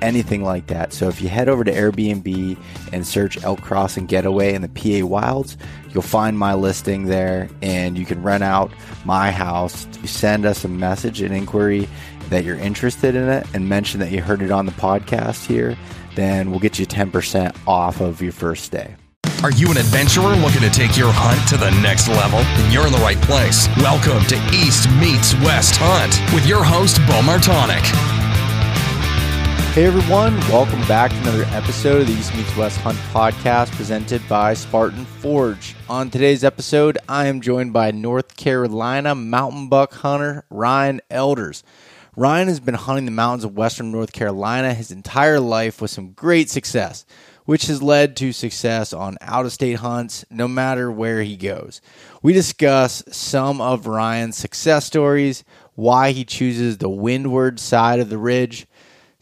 anything like that. So if you head over to Airbnb and search Elk Crossing Getaway in the PA Wilds, you'll find my listing there and you can rent out my house. Send us a message, an inquiry that you're interested in it, and mention that you heard it on the podcast here. Then we'll get you 10% off of your first day. Are you an adventurer looking to take your hunt to the next level? Then you're in the right place. Welcome to East Meets West Hunt with your host, Beau Martonik. Hey everyone, welcome back to another episode of the East Meets West Hunt podcast presented by Spartan Forge. On today's episode, I am joined by North Carolina mountain buck hunter Ryan Elders. Ryan has been hunting the mountains of Western North Carolina his entire life with some great success, which has led to success on out-of-state hunts no matter where he goes. We discuss some of Ryan's success stories, why he chooses the windward side of the ridge,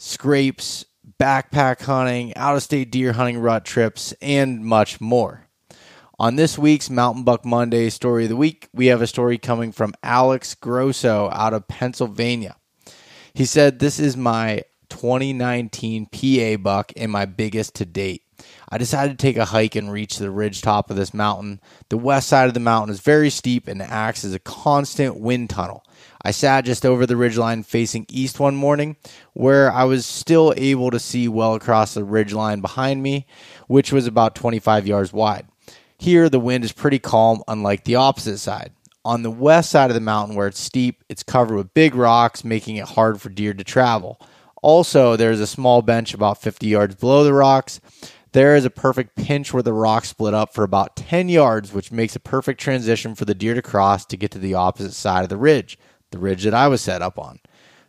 scrapes, backpack hunting, out-of-state deer hunting rut trips, and much more. On this week's Mountain Buck Monday Story of the Week, we have a story coming from Alex Grosso out of Pennsylvania. He said, "This is my 2019 PA buck and my biggest to date. I decided to take a hike and reach the ridge top of this mountain. The west side of the mountain is very steep and acts as a constant wind tunnel. I sat just over the ridgeline facing east one morning, where I was still able to see well across the ridgeline behind me, which was about 25 yards wide. Here, the wind is pretty calm, unlike the opposite side. On the west side of the mountain, where it's steep, it's covered with big rocks, making it hard for deer to travel. Also, there's a small bench about 50 yards below the rocks. There is a perfect pinch where the rocks split up for about 10 yards, which makes a perfect transition for the deer to cross to get to the opposite side of the ridge that I was set up on.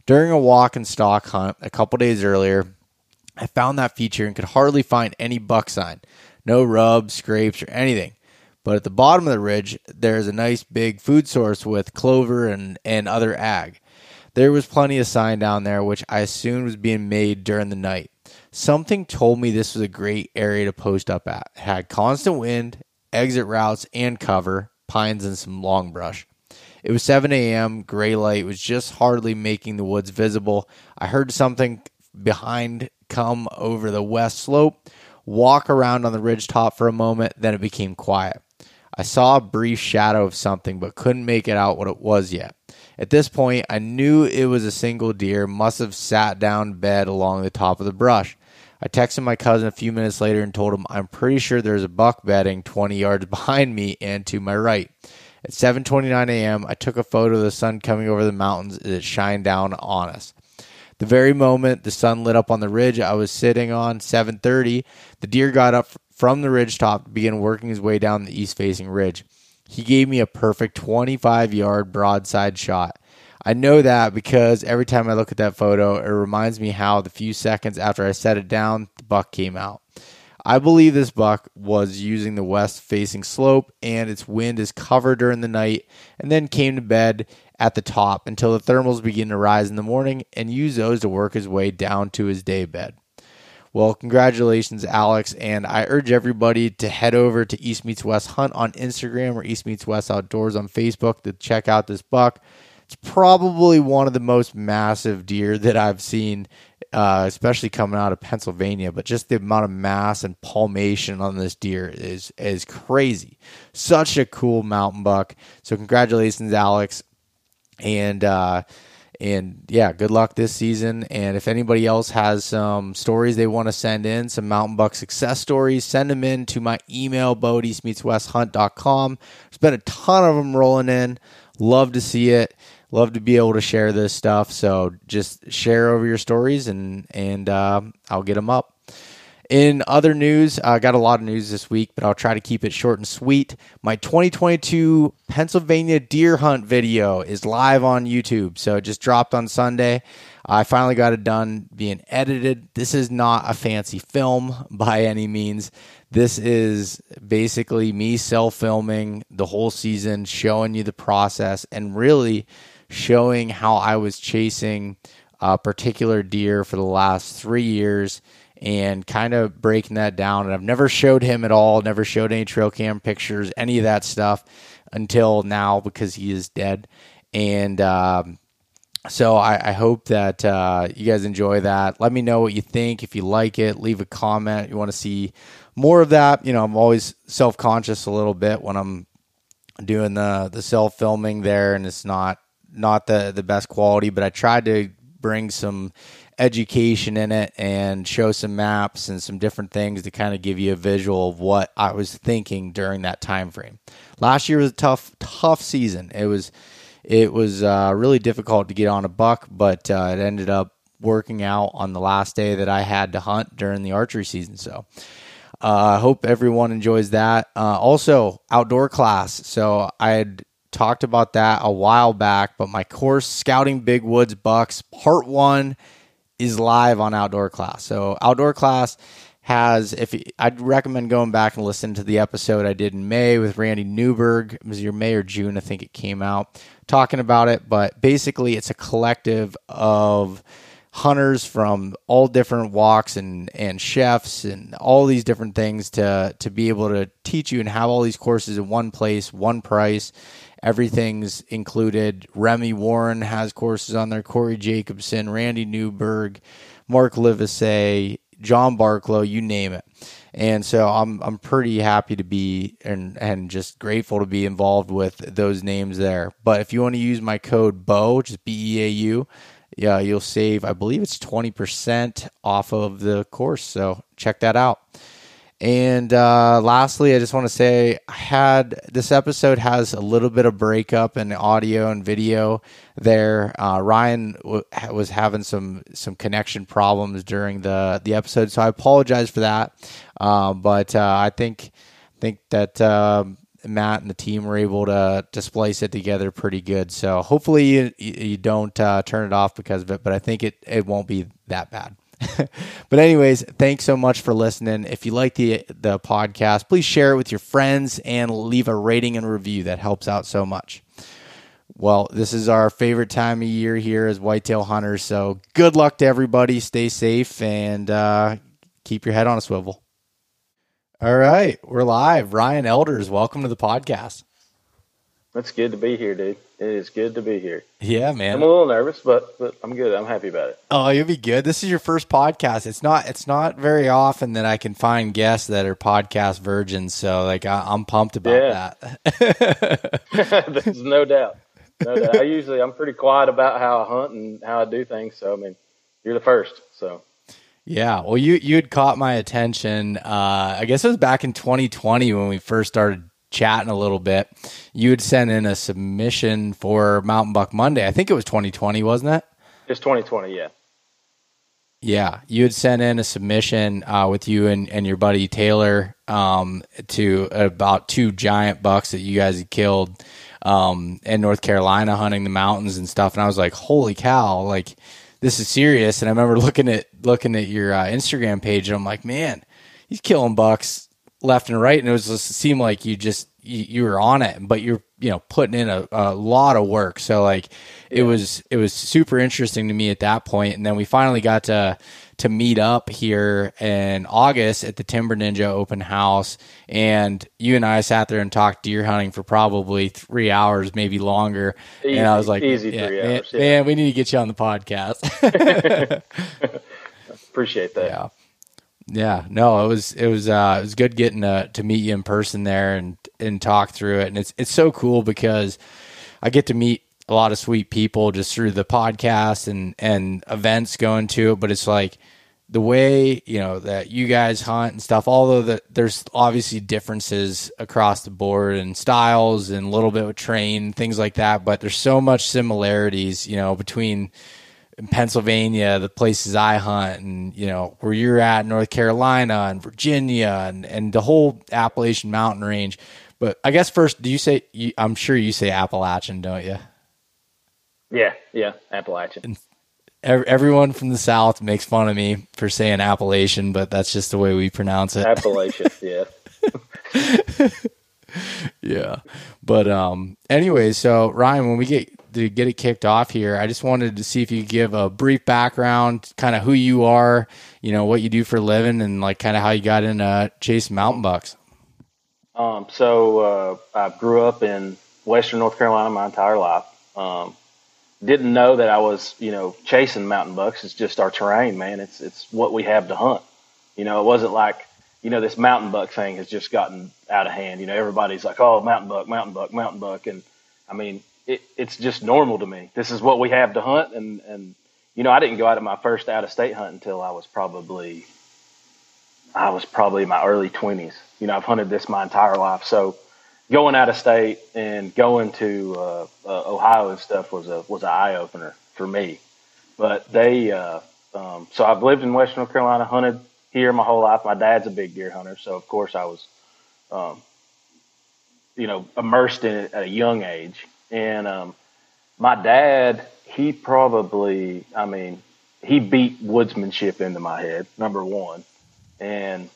During a walk and stalk hunt a couple days earlier, I found that feature and could hardly find any buck sign. No rubs, scrapes, or anything. But at the bottom of the ridge, there is a nice big food source with clover and other ag. There was plenty of sign down there, which I assumed was being made during the night. Something told me this was a great area to post up at. It had constant wind, exit routes, and cover, pines and some long brush. It was 7 a.m. Gray light was just hardly making the woods visible. I heard something behind come over the west slope, walk around on the ridge top for a moment, then it became quiet. I saw a brief shadow of something, but couldn't make it out what it was yet. At this point, I knew it was a single deer, must have sat down bed along the top of the brush. I texted my cousin a few minutes later and told him I'm pretty sure there's a buck bedding 20 yards behind me and to my right. At 7:29 a.m., I took a photo of the sun coming over the mountains as it shined down on us. The very moment the sun lit up on the ridge I was sitting on, 7:30, the deer got up from the ridge top to begin working his way down the east-facing ridge. He gave me a perfect 25-yard broadside shot. I know that because every time I look at that photo, it reminds me how the few seconds after I set it down, the buck came out. I believe this buck was using the west-facing slope, and its wind is cover during the night, and then came to bed at the top until the thermals begin to rise in the morning and use those to work his way down to his day bed. Well, congratulations, Alex, and I urge everybody to head over to East Meets West Hunt on Instagram or East Meets West Outdoors on Facebook to check out this buck. It's probably one of the most massive deer that I've seen, especially coming out of Pennsylvania, but just the amount of mass and palmation on this deer is crazy. Such a cool mountain buck. So congratulations, Alex, and yeah, good luck this season. And if anybody else has some stories they want to send in, some mountain buck success stories, send them in to my email, Beau at eastmeetswesthunt.com. There's been a ton of them rolling in. Love to see it. Love to be able to share this stuff. So just share over your stories, and I'll get them up. In other news, I got a lot of news this week, but I'll try to keep it short and sweet. My 2022 Pennsylvania deer hunt video is live on YouTube, so it just dropped on Sunday. I finally got it done being edited. This is not a fancy film by any means. This is basically me self-filming the whole season, showing you the process, and really showing how I was chasing a particular deer for the last 3 years, and kind of breaking that down. And I've never showed him at all, never showed any trail cam pictures, any of that stuff until now, because he is dead. And so I hope that you guys enjoy that. Let me know what you think. If you like it, leave a comment. You want to see more of that. You know, I'm always self-conscious a little bit when I'm doing the self-filming there, and it's not the best quality, but I tried to bring some education in it and show some maps and some different things to kind of give you a visual of what I was thinking during that time frame. Last year was a tough season. It was really difficult to get on a buck, but it ended up working out on the last day that I had to hunt during the archery season. So I hope everyone enjoys that. Also, outdoor class. So I had talked about that a while back, but my course, Scouting Big Woods Bucks, Part 1, is live on Outdoor Class. So Outdoor Class has, I'd recommend going back and listening to the episode I did in May with Randy Newberg. It was either May or June, I think it came out, talking about it. But basically, it's a collective of hunters from all different walks and chefs and all these different things to be able to teach you and have all these courses in one place, one price. Everything's included. Remy Warren has courses on there. Corey Jacobson, Randy Newberg, Mark Livesey, John Barklow, you name it. And so I'm pretty happy to be and just grateful to be involved with those names there. But if you want to use my code BEAU, just BEAU, yeah, you'll save, I believe it's 20% off of the course. So check that out. And lastly, I just want to say this episode has a little bit of breakup in audio and video there. Ryan was having some connection problems during the episode, so I apologize for that. But I think that Matt and the team were able to splice it together pretty good. So hopefully you don't turn it off because of it, but I think it won't be that bad. But anyways, thanks so much for listening. If you like the podcast, please share it with your friends and leave a rating and review. That helps out so much. Well, this is our favorite time of year here as whitetail hunters. So good luck to everybody. Stay safe and keep your head on a swivel. All right, we're live. Ryan Elders, welcome to the podcast. That's good to be here, dude. It is good to be here. Yeah, man. I'm a little nervous, but I'm good. I'm happy about it. Oh, you'll be good. This is your first podcast. It's not very often that I can find guests that are podcast virgins. So like I'm pumped about that. There's no doubt. I'm pretty quiet about how I hunt and how I do things. So I mean, you're the first. So. Yeah, well, you had caught my attention. I guess it was back in 2020 when we first started chatting a little bit. You had sent in a submission for Mountain Buck Monday. I think it was 2020, wasn't it? It's 2020, yeah. Yeah, you had sent in a submission with you and your buddy Taylor to about two giant bucks that you guys had killed in North Carolina hunting the mountains and stuff. And I was like, holy cow, like this is serious. And I remember looking at your Instagram page, and I'm like, man, he's killing bucks left and right, and it seemed like you were on it, but you're putting in a lot of work. So like it was super interesting to me at that point. And then we finally got to meet up here in August at the Timber Ninja open house, and you and I sat there and talked deer hunting for probably 3 hours, maybe longer. Easy, and I was like, easy 3 hours, man, we need to get you on the podcast. Appreciate that. Yeah. Yeah, no, it was good getting to meet you in person there and talk through it. And it's so cool because I get to meet a lot of sweet people just through the podcast and events going to it. But it's like the way, that you guys hunt and stuff, although there's obviously differences across the board and styles and a little bit with train, things like that. But there's so much similarities, between in Pennsylvania, the places I hunt, and where you're at, North Carolina and Virginia and the whole Appalachian mountain range. But I guess first, I'm sure you say Appalachian, don't you? Yeah, Appalachian. And everyone from the South makes fun of me for saying Appalachian, but that's just the way we pronounce it. Appalachian, yeah. Yeah. But anyway, so Ryan, when we get it kicked off here, I just wanted to see if you could give a brief background, kind of who you are, what you do for a living, and like kind of how you got into chasing mountain bucks. I grew up in Western North Carolina my entire life. Didn't know that I was, chasing mountain bucks. It's just our terrain, man. It's what we have to hunt. It wasn't like, this mountain buck thing has just gotten out of hand. Everybody's like, oh, mountain buck. And I mean, it's just normal to me. This is what we have to hunt. And I didn't go out of my first out-of-state hunt until I was probably in my early 20s. I've hunted this my entire life. So going out of state and going to Ohio and stuff was an eye-opener for me. But so I've lived in Western North Carolina, hunted here my whole life. My dad's a big deer hunter, so of course I was, immersed in it at a young age. And my dad, he beat woodsmanship into my head, number one. And,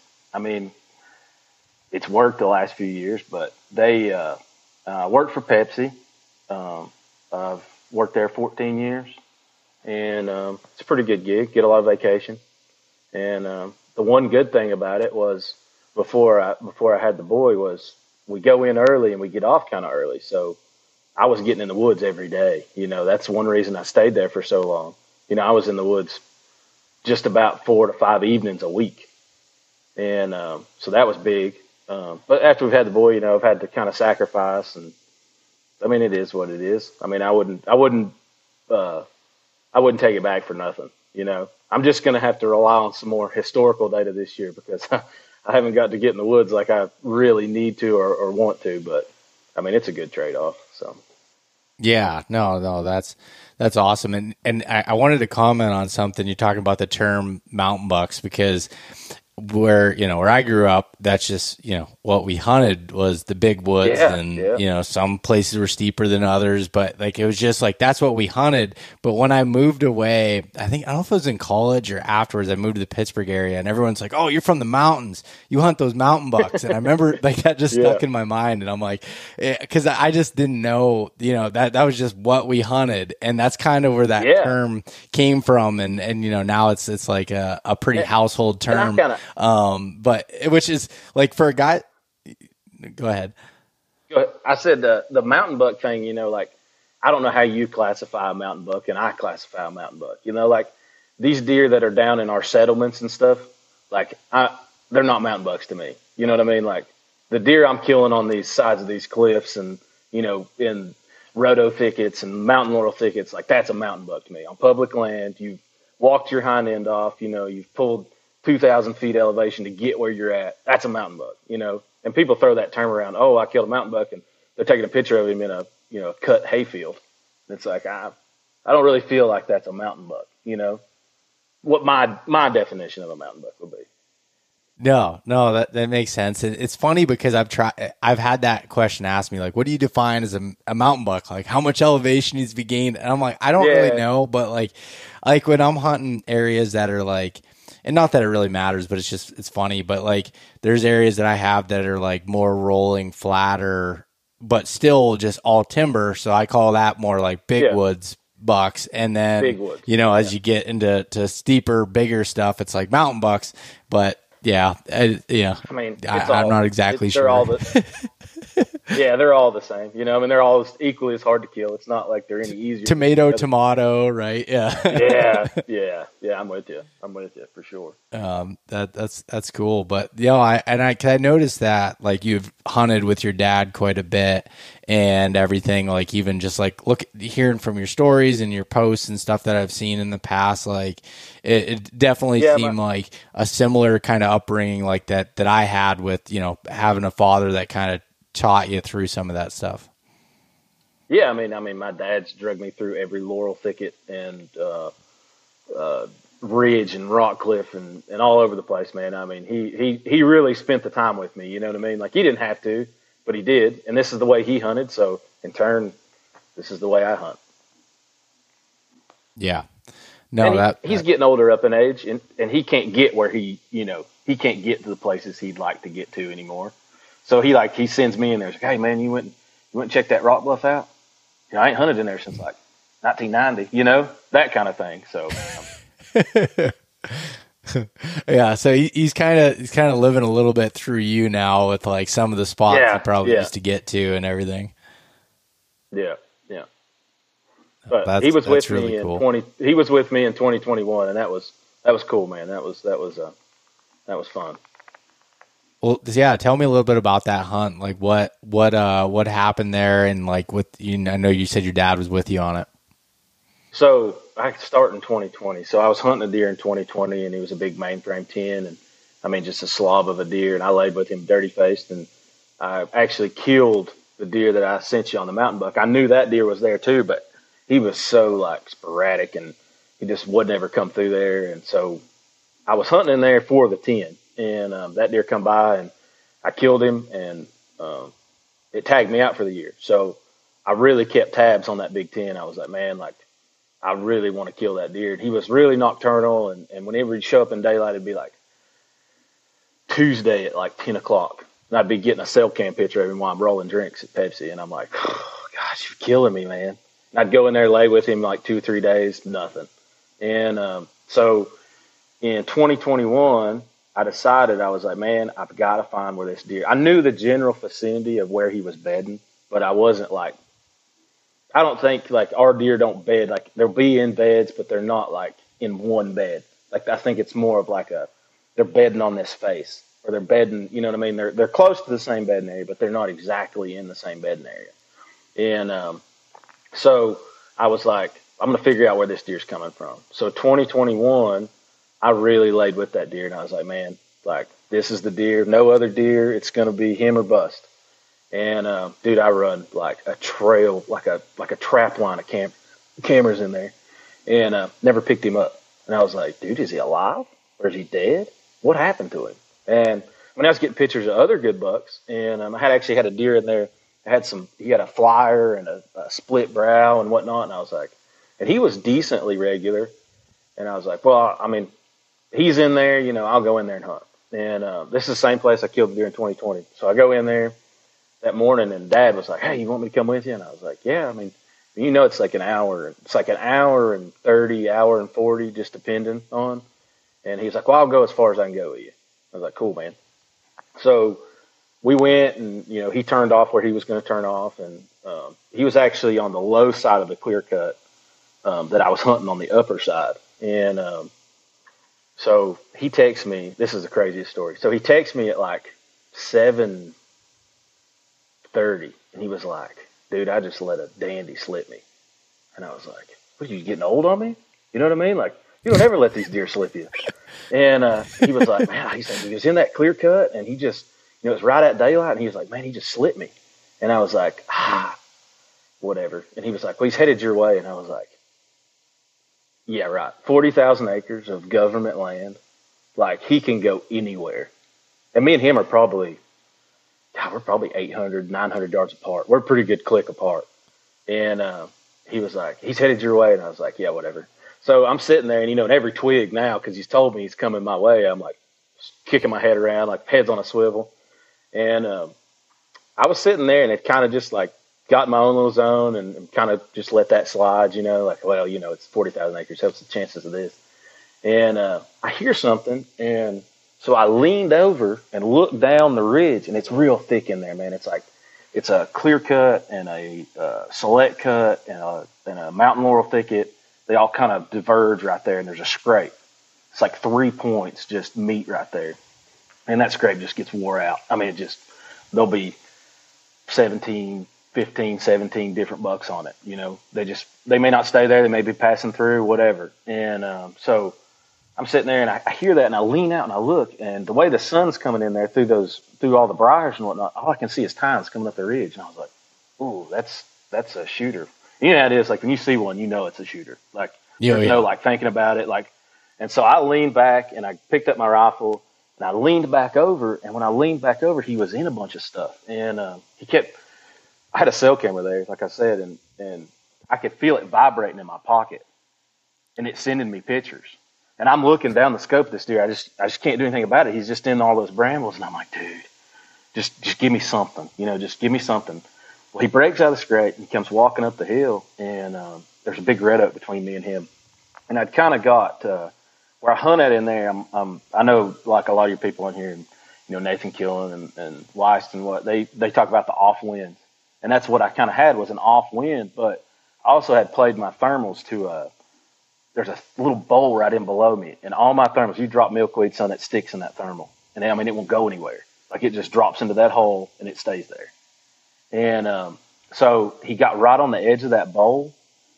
it's worked the last few years, but they worked for Pepsi. I've worked there 14 years, and it's a pretty good gig, get a lot of vacation. And the one good thing about it was before I had the boy was we go in early and we get off kind of early. So I was getting in the woods every day. That's one reason I stayed there for so long. I was in the woods just about 4 to 5 evenings a week. And so that was big. But after we've had the boy, you know, I've had to kind of sacrifice, and I mean, it is what it is. I mean, I wouldn't take it back for nothing. You know, I'm just going to have to rely on some more historical data this year, because I haven't got to get in the woods like I really need to or want to, but I mean, it's a good trade-off. So. Yeah, no, that's awesome. And I wanted to comment on something. You're talking about the term mountain bucks, because where I grew up, that's just, you know, what we hunted was the big woods, you know, some places were steeper than others, but like, it was just like, that's what we hunted. But when I moved away, I don't know if it was in college or afterwards, I moved to the Pittsburgh area, and everyone's like, oh, you're from the mountains. You hunt those mountain bucks. And I remember like that just stuck in my mind. And I'm like, cause I just didn't know, you know, that was just what we hunted. And that's kind of where that term came from. And, you know, now it's like a pretty household term. But which is like for a guy, go ahead. I said the mountain buck thing, you know, like, I don't know how you classify a mountain buck and I classify a mountain buck, you know, like these deer that are down in our settlements and stuff, like they're not mountain bucks to me. You know what I mean? Like the deer I'm killing on these sides of these cliffs and, you know, in roto thickets and mountain laurel thickets, like that's a mountain buck to me. On public land, you've walked your hind end off, you know, you've pulled 2,000 feet elevation to get where you're at. That's a mountain buck, you know. And people throw that term around. Oh, I killed a mountain buck, and they're taking a picture of him in a, you know, cut hayfield. It's like I don't really feel like that's a mountain buck, you know. What my definition of a mountain buck would be. No, that makes sense. It's funny because I've had that question asked me, like, what do you define as a mountain buck? Like, how much elevation needs to be gained? And I'm like, I don't really know, but like when I'm hunting areas that are like. And not that it really matters, but it's funny. But like, there's areas that I have that are like more rolling, flatter, but still just all timber. So I call that more like big woods bucks. And then, you know, as you get into steeper, bigger stuff, it's like mountain bucks. But I mean, I'm not exactly sure. They're all the same. You know, I mean, they're all equally as hard to kill. It's not like they're any easier. Tomato, right? Yeah. Yeah. I'm with you for sure. That's cool. But you know, I noticed that like you've hunted with your dad quite a bit and everything. Like even just like hearing from your stories and your posts and stuff that I've seen in the past, like it definitely seemed like a similar kind of upbringing like that I had with, you know, having a father that kind of taught you through some of that stuff. Yeah, I mean, my dad's drugged me through every laurel thicket and ridge and rock cliff and all over the place, man. I mean, he really spent the time with me. You know what I mean? Like he didn't have to, but he did. And this is the way he hunted. So in turn, this is the way I hunt. Yeah. No, he's getting older up in age, and he can't get where he can't get to the places he'd like to get to anymore. So he sends me in there. He's like, hey man, you went and checked that rock bluff out? You know, I ain't hunted in there since like 1990, you know, that kind of thing. So, yeah. So he's kind of living a little bit through you now with like some of the spots he probably used to get to and everything. Yeah. Yeah. But he was with me in 2021, and that was cool, man. That was fun. Well, yeah. Tell me a little bit about that hunt. Like what happened there, and like with you. I know you said your dad was with you on it. So I started in 2020. So I was hunting a deer in 2020, and he was a big mainframe 10, and I mean just a slob of a deer. And I laid with him dirty faced, and I actually killed the deer that I sent you on the mountain buck. I knew that deer was there too, but he was so like sporadic, and he just would never come through there. And so I was hunting in there for the 10. And that deer come by, and I killed him, and it tagged me out for the year. So I really kept tabs on that big 10. I was like, man, like I really want to kill that deer. And he was really nocturnal, and whenever he'd show up in daylight, it'd be like Tuesday at like 10 o'clock. And I'd be getting a cell cam picture of him while I'm rolling drinks at Pepsi. And I'm like, oh, gosh, you're killing me, man. And I'd go in there, lay with him like 2 or 3 days, nothing. And so in 2021 – I decided, I was like, man, I've got to find where this deer, I knew the general vicinity of where he was bedding, but I wasn't like, I don't think like our deer don't bed, like they'll be in beds, but they're not like in one bed. Like I think it's more of like they're bedding on this face. or they're bedding, you know what I mean? They're close to the same bedding area, but they're not exactly in the same bedding area. And so I was like, I'm going to figure out where this deer's coming from. So 2021, I really laid with that deer, and I was like, man, like, this is the deer, no other deer. It's going to be him or bust. And dude, I run like a trail, like a trap line of cameras in there, and never picked him up. And I was like, dude, is he alive or is he dead? What happened to him? And when I was getting pictures of other good bucks, and I had a deer in there. He had a flyer and a split brow and whatnot. And I was like, and he was decently regular. And I was like, well, I mean, he's in there, you know, I'll go in there and hunt. And this is the same place I killed the deer in 2020. So I go in there that morning, and Dad was like, hey, you want me to come with you? And I was like, yeah, I mean, you know, it's like an hour. It's like an hour and 30, hour and 40, just depending on. And he's like, well, I'll go as far as I can go with you. I was like, cool, man. So we went, and, you know, he turned off where he was going to turn off. And he was actually on the low side of the clear cut that I was hunting on the upper side. And so he texts me. This is the craziest story. So he texts me at like 7:30, and he was like, dude, I just let a dandy slip me. And I was like, what, are you getting old on me? You know what I mean? Like, you don't ever let these deer slip you. And he was like, man, he was in that clear cut, and he just, you know, it was right at daylight, and he was like, man, he just slipped me. And I was like, whatever. And he was like, well, he's headed your way. And I was like, yeah, right. 40,000 acres of government land. Like, he can go anywhere. And me and him are probably, God, we're probably 800, 900 yards apart. We're a pretty good click apart. And he was like, he's headed your way. And I was like, yeah, whatever. So I'm sitting there, and, you know, and every twig now, because he's told me he's coming my way, I'm like kicking my head around, like head's on a swivel. And I was sitting there, and it kind of just like got in my own little zone and kind of just let that slide, you know, like, well, you know, it's 40,000 acres. What's the chances of this? And I hear something, and so I leaned over and looked down the ridge, and it's real thick in there, man. It's like, it's a clear cut and a select cut and a mountain laurel thicket. They all kind of diverge right there, and there's a scrape. It's like 3 points just meet right there. And that scrape just gets wore out. I mean, it just, there'll be 17 different bucks on it. You know, they may not stay there. They may be passing through, whatever. And so I'm sitting there, and I hear that, and I lean out, and I look, and the way the sun's coming in there through all the briars and whatnot, all I can see is tines coming up the ridge. And I was like, ooh, that's a shooter. You know how it is, like when you see one, you know it's a shooter. Like, yeah, there's no like thinking about it. Like, and so I leaned back, and I picked up my rifle, and I leaned back over. And when I leaned back over, he was in a bunch of stuff, and I had a cell camera there, like I said, and I could feel it vibrating in my pocket, and it's sending me pictures. And I'm looking down the scope of this deer. I just can't do anything about it. He's just in all those brambles, and I'm like, dude, just give me something, you know, just give me something. Well, he breaks out of the scrape, and he comes walking up the hill, and there's a big red oak between me and him. And I'd kind of got where I hunt at in there. I know, like a lot of your people in here, and, you know, Nathan Killen and Weiss and what, they talk about the off wind. And that's what I kind of had was an off wind, but I also had played my thermals to there's a little bowl right in below me. And all my thermals, you drop milkweed, son, it sticks in that thermal. And I mean, it won't go anywhere. Like, it just drops into that hole, and it stays there. And so he got right on the edge of that bowl.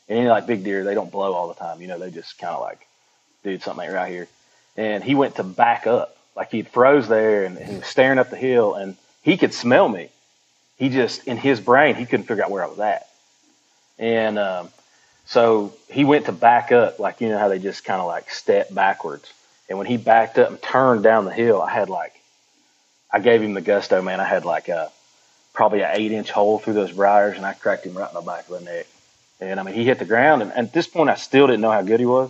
And any like big deer, they don't blow all the time. You know, they just kind of like, dude, something ain't right here. And he went to back up. Like, he froze there, and he was staring up the hill, and he could smell me. He just, in his brain, he couldn't figure out where I was at. And so he went to back up. Like, you know how they just kind of like step backwards. And when he backed up and turned down the hill, I gave him the gusto, man. I had like probably an 8-inch hole through those briars, and I cracked him right in the back of the neck. And I mean, he hit the ground, and at this point I still didn't know how good he was.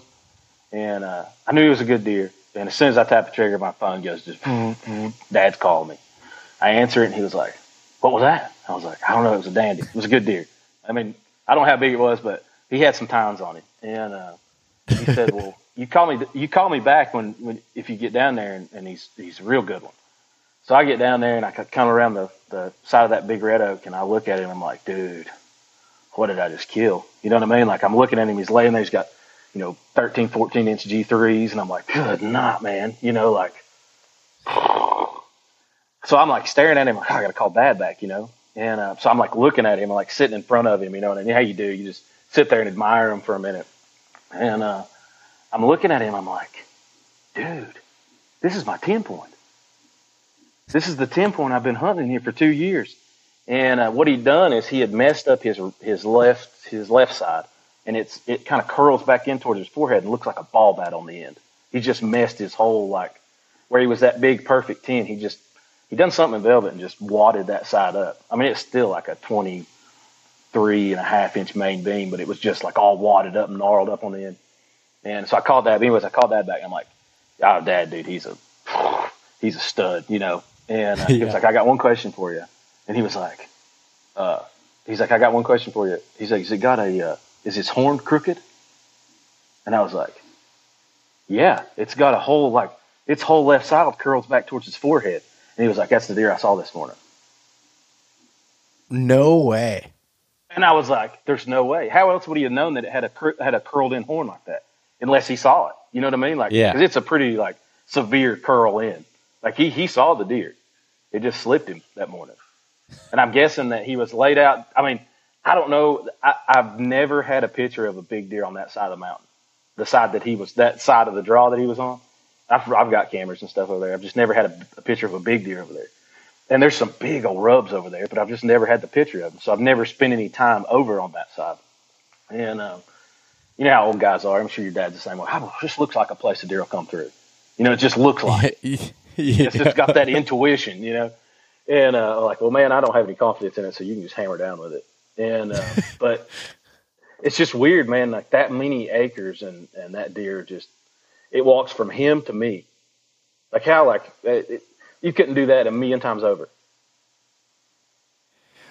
And I knew he was a good deer. And as soon as I tapped the trigger, my phone goes just, Dad's calling me. I answer it, and he was like, what was that? I was like, I don't know, it was a dandy. It was a good deer. I mean, I don't know how big it was, but he had some tines on him. And he said, well, you call me back when if you get down there, and he's a real good one. So I get down there, and I come around the side of that big red oak, and I look at him, and I'm like, dude, what did I just kill? You know what I mean? Like, I'm looking at him, he's laying there, he's got, you know, 13, 14-inch G3s, and I'm like, good night, man. You know, like, So I'm like staring at him, like, oh, I got to call Dad back, you know? And so I'm like looking at him, like sitting in front of him, you know what I mean? How you do, you just sit there and admire him for a minute. And I'm looking at him, I'm like, dude, this is my 10 point. This is the 10 point I've been hunting here for 2 years. And what he'd done is he had messed up his left side, and it kind of curls back in towards his forehead and looks like a ball bat on the end. He just messed his whole, like, where he was that big perfect 10, he done something in velvet and just wadded that side up. I mean, it's still like a 23.5-inch main beam, but it was just like all wadded up and gnarled up on the end. And so I called Dad. Anyways, I called Dad back. And I'm like, oh, Dad, dude, he's a stud, you know. And he was like, I got one question for you. And he was like, I got one question for you. He's like, is his horn crooked? And I was like, yeah, it's got a whole, like, its whole left side curls back towards his forehead. And he was like, that's the deer I saw this morning. No way. And I was like, there's no way. How else would he have known that it had a curled in horn like that? Unless he saw it. You know what I mean? Like, yeah. Cause it's a pretty like severe curl in. Like he saw the deer. It just slipped him that morning. And I'm guessing that he was laid out. I mean, I don't know. I've never had a picture of a big deer on that side of the mountain. The side that he was, that side of the draw that he was on. I've got cameras and stuff over there. I've just never had a picture of a big deer over there. And there's some big old rubs over there, but I've just never had the picture of them. So I've never spent any time over on that side. And you know how old guys are. I'm sure your dad's the same way. Oh, it just looks like a place the deer will come through. You know, it just looks like. It's just got that intuition, you know. And like, well, man, I don't have any confidence in it, so you can just hammer down with it. And but it's just weird, man. Like that many acres and that deer just it walks from him to me. Like how like you couldn't do that a million times over.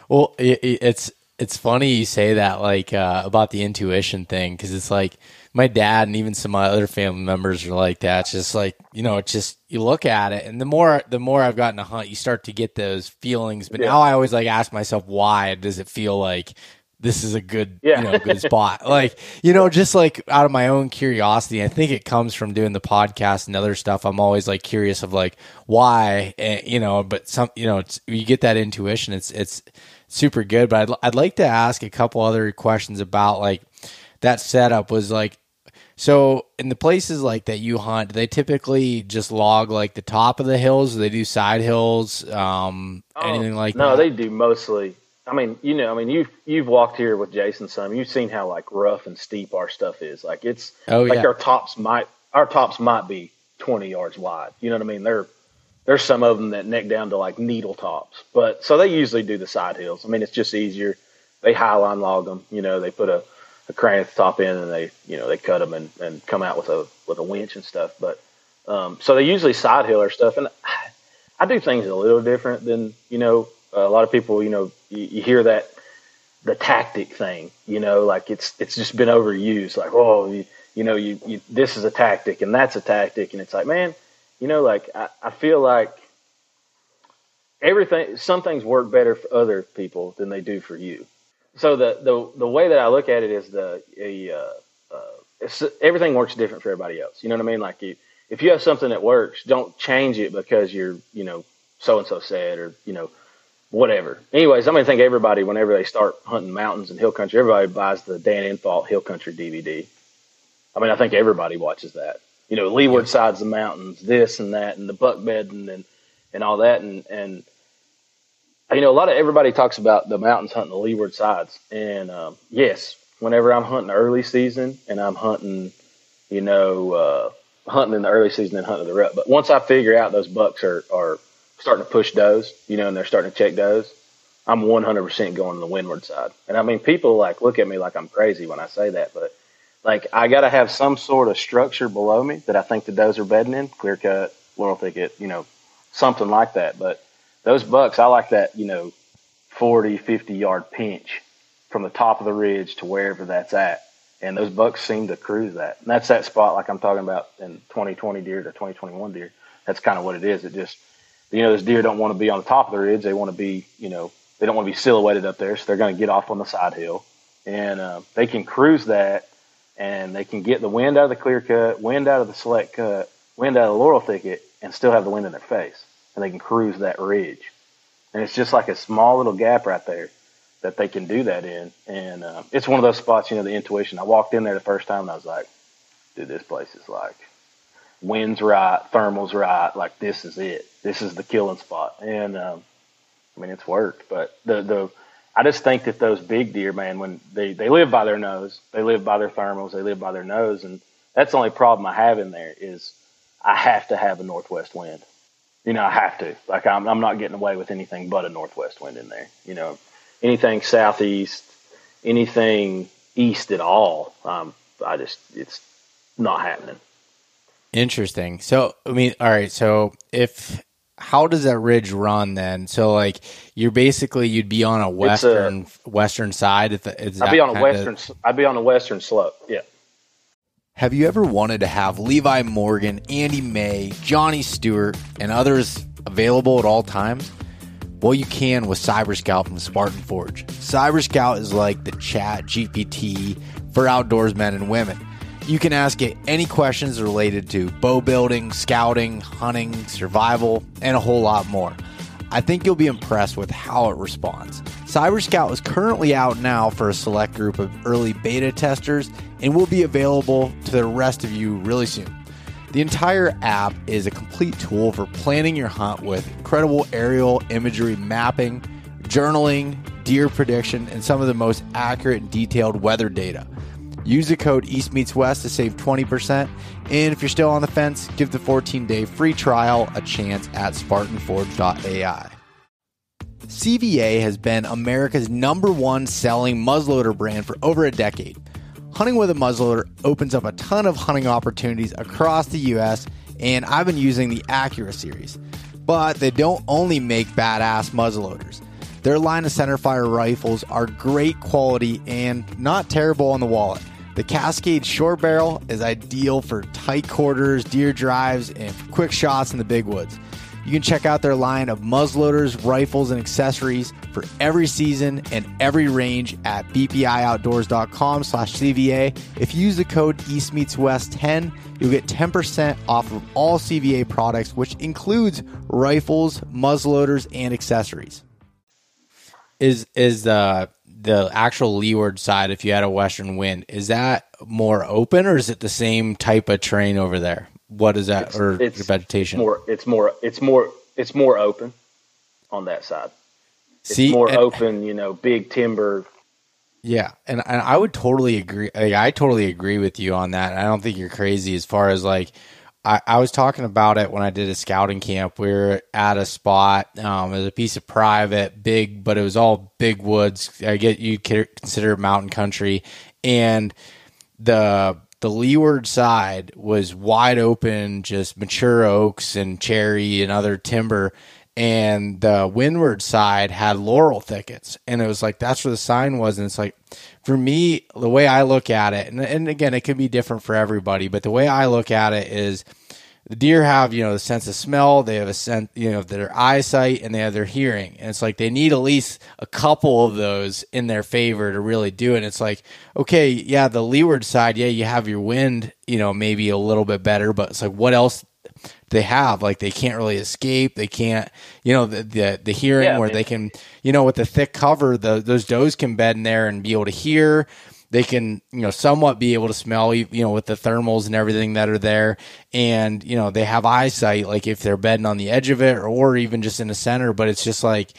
Well, it's funny you say that, like about the intuition thing, because it's like my dad and even some of my other family members are like that. It's just like, you know, it's just you look at it, and the more I've gotten to hunt, you start to get those feelings. But now I always like ask myself, why does it feel like this is a good, you know, good spot? Like, you know, just like out of my own curiosity, I think it comes from doing the podcast and other stuff. I'm always like curious of like why, you know. But some, you know, it's, you get that intuition. It's super good. But I'd like to ask a couple other questions about like that setup was like, so in the places like that you hunt, do they typically just log like the top of the hills? Do they do side hills? Anything like that? No, they do mostly. I mean, you know, I mean, you've walked here with Jason some, you've seen how like rough and steep our stuff is. Like it's our tops might be 20 yards wide. You know what I mean? There's some of them that neck down to like needle tops, but so they usually do the side hills. I mean, it's just easier. They highline log them, you know, they put a crane at the top end and they, you know, they cut them and come out with a winch and stuff. But, so they usually side hill or stuff. And I do things a little different than, you know, a lot of people, you know, you hear that the tactic thing, you know, like it's just been overused. Like, oh, you know, this is a tactic and that's a tactic. And it's like, man, you know, like I feel like everything, some things work better for other people than they do for you. So the way that I look at it is everything works different for everybody else. You know what I mean? Like if you have something that works, don't change it because you're, you know, so-and-so said, or, you know, whatever. Anyways, I think everybody, whenever they start hunting mountains and hill country, everybody buys the Dan Infault Hill Country DVD. I mean, I think everybody watches that. You know, leeward sides of the mountains, this and that, and the buck bed and all that. And you know, a lot of everybody talks about the mountains hunting the leeward sides. And yes, whenever I'm hunting early season and I'm hunting, you know, hunting in the early season and hunting the rut. But once I figure out those bucks are starting to push does, you know, and they're starting to check does, I'm 100% going to the windward side. And I mean, people like look at me like I'm crazy when I say that, but like, I got to have some sort of structure below me that I think the does are bedding in, clear cut, laurel thicket, you know, something like that. But those bucks, I like that, you know, 40, 50-yard pinch from the top of the ridge to wherever that's at. And those bucks seem to cruise that. And that's that spot like I'm talking about in 2020 deer to 2021 deer. That's kind of what it is. It just, you know, those deer don't want to be on the top of the ridge. They want to be, you know, they don't want to be silhouetted up there, so they're going to get off on the side hill. And they can cruise that. And they can get the wind out of the clear cut, wind out of the select cut, wind out of the laurel thicket, and still have the wind in their face. and they can cruise that ridge. And it's just like a small little gap right there that they can do that in. And it's one of those spots, you know, the intuition. I walked in there the first time and I was like, dude, this place is like, wind's right, thermal's right. Like, this is it. This is the killing spot. And, I mean, it's worked. But I just think that those big deer, man, when they live by their nose, they live by their thermals, they live by their nose. And that's the only problem I have in there is I have to have a northwest wind. You know, I have to. Like, I'm not getting away with anything but a northwest wind in there. You know, anything southeast, anything east at all, it's not happening. Interesting. So, I mean, all right, so how does that ridge run then? So, like, you'd be on a western side. I'd be on a western slope, yeah. Have you ever wanted to have Levi Morgan, Andy May, Johnny Stewart, and others available at all times? Well, you can with Cyber Scout from Spartan Forge. Cyber Scout is like the Chat GPT for outdoors men and women. You can ask it any questions related to bow building, scouting, hunting, survival, and a whole lot more. I think you'll be impressed with how it responds. Cyber Scout is currently out now for a select group of early beta testers and will be available to the rest of you really soon. The entire app is a complete tool for planning your hunt with incredible aerial imagery mapping, journaling, deer prediction, and some of the most accurate and detailed weather data. Use the code EastMeetsWest to save 20%, and if you're still on the fence, give the 14-day free trial a chance at SpartanForge.ai. CVA has been America's #1 selling muzzleloader brand for over a decade. Hunting with a muzzleloader opens up a ton of hunting opportunities across the U.S., and I've been using the Accura series. But they don't only make badass muzzleloaders. Their line of centerfire rifles are great quality and not terrible on the wallet. The Cascade Short Barrel is ideal for tight quarters, deer drives, and for quick shots in the big woods. You can check out their line of muzzleloaders, rifles, and accessories for every season and every range at bpioutdoors.com/CVA. If you use the code EastMeetsWest10, you'll get 10% off of all CVA products, which includes rifles, muzzleloaders, and accessories. Is the actual leeward side, if you had a western wind, is that more open or is it the same type of terrain over there? What is that? It's vegetation? It's more open on that side. Open, you know, big timber. Yeah. And I would totally agree. Like, I totally agree with you on that. I don't think you're crazy as far as like, I was talking about it when I did a scouting camp. We were at a spot. It was a piece of private, big, but it was all big woods. I get you consider it mountain country, and the leeward side was wide open, just mature oaks and cherry and other timber, and the windward side had laurel thickets. And it was like, that's where the sign was. And it's like, for me, the way I look at it, and again, it could be different for everybody, but the way I look at it is the deer have, you know, the sense of smell, they have a sense, you know, their eyesight, and they have their hearing. And it's like, they need at least a couple of those in their favor to really do it. It's like, okay, yeah, the leeward side, yeah, you have your wind, you know, maybe a little bit better, but it's like, what else they have? Like, they can't really escape, they can't, you know, the hearing, yeah, where they can, you know, with the thick cover, those does can bed in there and be able to hear. They can, you know, somewhat be able to smell, you know, with the thermals and everything that are there. And, you know, they have eyesight, like if they're bedding on the edge of it or even just in the center. But it's just like,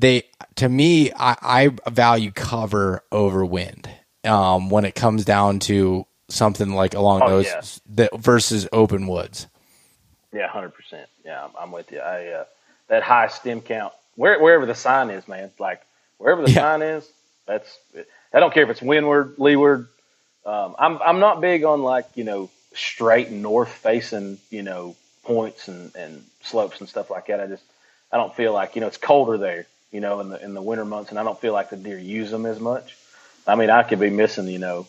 I value cover over wind when it comes down to something like along those, yeah, versus open woods. Yeah, 100%. Yeah, I'm with you. That high stem count, wherever the sign is, man, like wherever the sign is, that's it. I don't care if it's windward, leeward. I'm not big on, like, you know, straight north facing, you know, points and slopes and stuff like that. I don't feel like, you know, it's colder there, you know, in the winter months, and I don't feel like the deer use them as much. I mean, I could be missing, you know,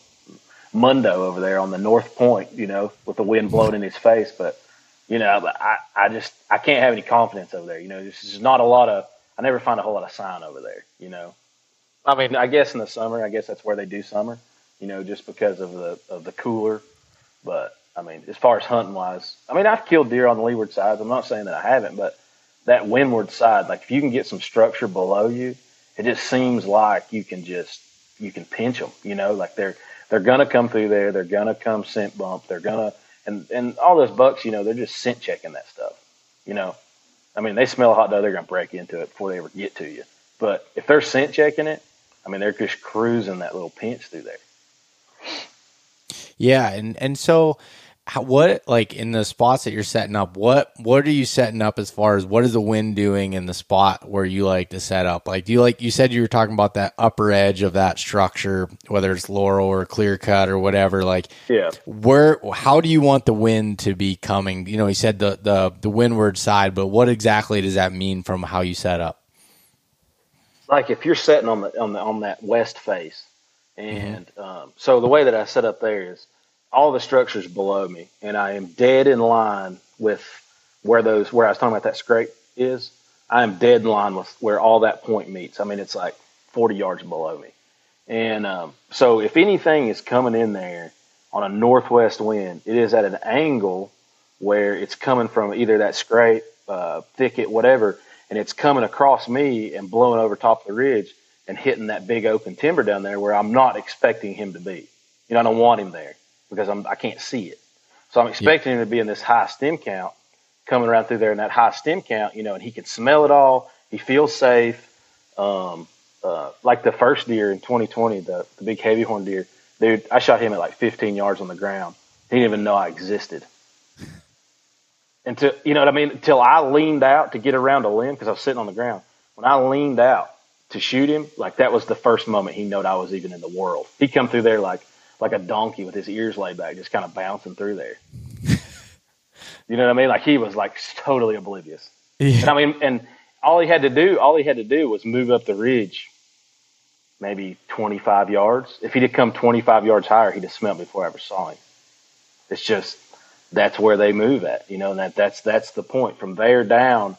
Mundo over there on the north point, you know, with the wind blowing in his face, but you know, I can't have any confidence over there. You know, this is not a lot of. I never find a whole lot of sign over there. You know, I mean, I guess in the summer, I guess that's where they do summer. You know, just because of the cooler. But I mean, as far as hunting wise, I mean, I've killed deer on the leeward sides. I'm not saying that I haven't, but that windward side, like if you can get some structure below you, it just seems like you can pinch them, you know, like they're going to come through there. They're going to come scent bump. They're going to, and all those bucks, you know, they're just scent checking that stuff, you know. I mean, they smell a hot dog, they're going to break into it before they ever get to you. But if they're scent checking it, I mean, they're just cruising that little pinch through there. Yeah. And so what, like in the spots that you're setting up, what are you setting up as far as what is the wind doing in the spot where you like to set up? Like, do you like, you said you were talking about that upper edge of that structure, whether it's laurel or clear cut or whatever, like yeah. Where, how do you want the wind to be coming? You know, he said the windward side, but what exactly does that mean from how you set up? Like if you're setting on that west face, and so the way that I set up there is all the structures below me, and I am dead in line with where I was talking about that scrape is. I am dead in line with where all that point meets. I mean, it's like 40 yards below me, and so if anything is coming in there on a northwest wind, it is at an angle where it's coming from either that scrape, thicket, whatever. And it's coming across me and blowing over top of the ridge and hitting that big open timber down there where I'm not expecting him to be. You know, I don't want him there because I can't see it. So I'm expecting him to be in this high stem count, coming around through there in that high stem count, you know, and he can smell it all. He feels safe. Like the first deer in 2020, the big heavy horn deer, dude, I shot him at like 15 yards on the ground. He didn't even know I existed. Until, you know what I mean? Until I leaned out to get around a limb because I was sitting on the ground. When I leaned out to shoot him, like that was the first moment he knowed I was even in the world. He come through there like a donkey with his ears laid back, just kind of bouncing through there. You know what I mean? Like he was like totally oblivious. Yeah. And I mean, and all he had to do was move up the ridge, maybe 25 yards. If he'd have come 25 yards higher, he'd have smelled me before I ever saw him. It's just. That's where they move at, you know, and that's the point. From there down,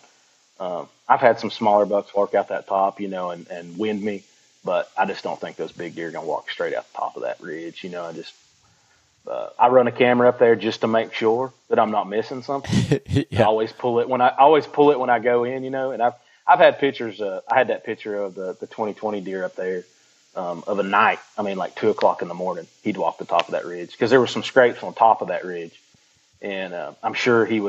I've had some smaller bucks walk out that top, you know, and wind me, but I just don't think those big deer are going to walk straight out the top of that ridge. You know, I run a camera up there just to make sure that I'm not missing something. Yeah. I always pull it when I go in, you know, and I've had pictures. I had that picture of the 2020 deer up there, of a night. I mean, like 2:00 in the morning, he'd walk the top of that ridge because there were some scrapes on top of that ridge. And I'm sure he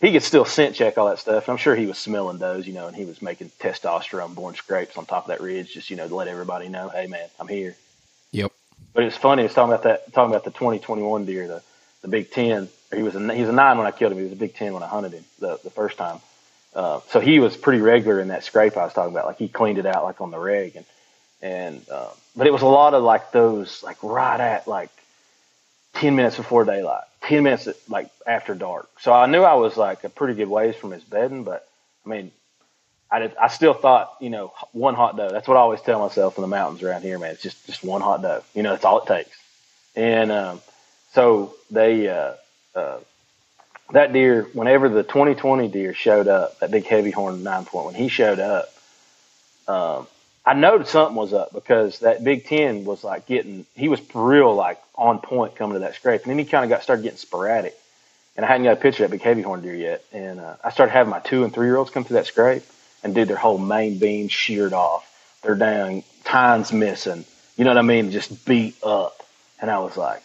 could still scent check all that stuff. I'm sure he was smelling those, you know, and he was making testosterone-born scrapes on top of that ridge, just, you know, to let everybody know, hey, man, I'm here. Yep. But it's funny. It's talking about the 2021 deer, the big 10. He was a 9 when I killed him. He was a big 10 when I hunted him the first time. So he was pretty regular in that scrape I was talking about. Like he cleaned it out like on the reg, and but it was a lot of like those like right at like 10 minutes before daylight. 10 minutes like after dark. So I knew I was like a pretty good ways from his bedding, but I mean, I still thought, you know, one hot doe. That's what I always tell myself in the mountains around here, man. It's just one hot doe. You know, that's all it takes. And so they that deer, whenever the 2020 deer showed up, that big heavy horn 9-point, when he showed up, I noticed something was up because that big 10 was like he was real like on point coming to that scrape. And then he kind of started getting sporadic, and I hadn't got a picture of that big heavy horn deer yet. And I started having my 2 and 3-year-olds come through that scrape, and dude, their whole main beam sheared off. They're down, tines missing. You know what I mean? Just beat up. And I was like,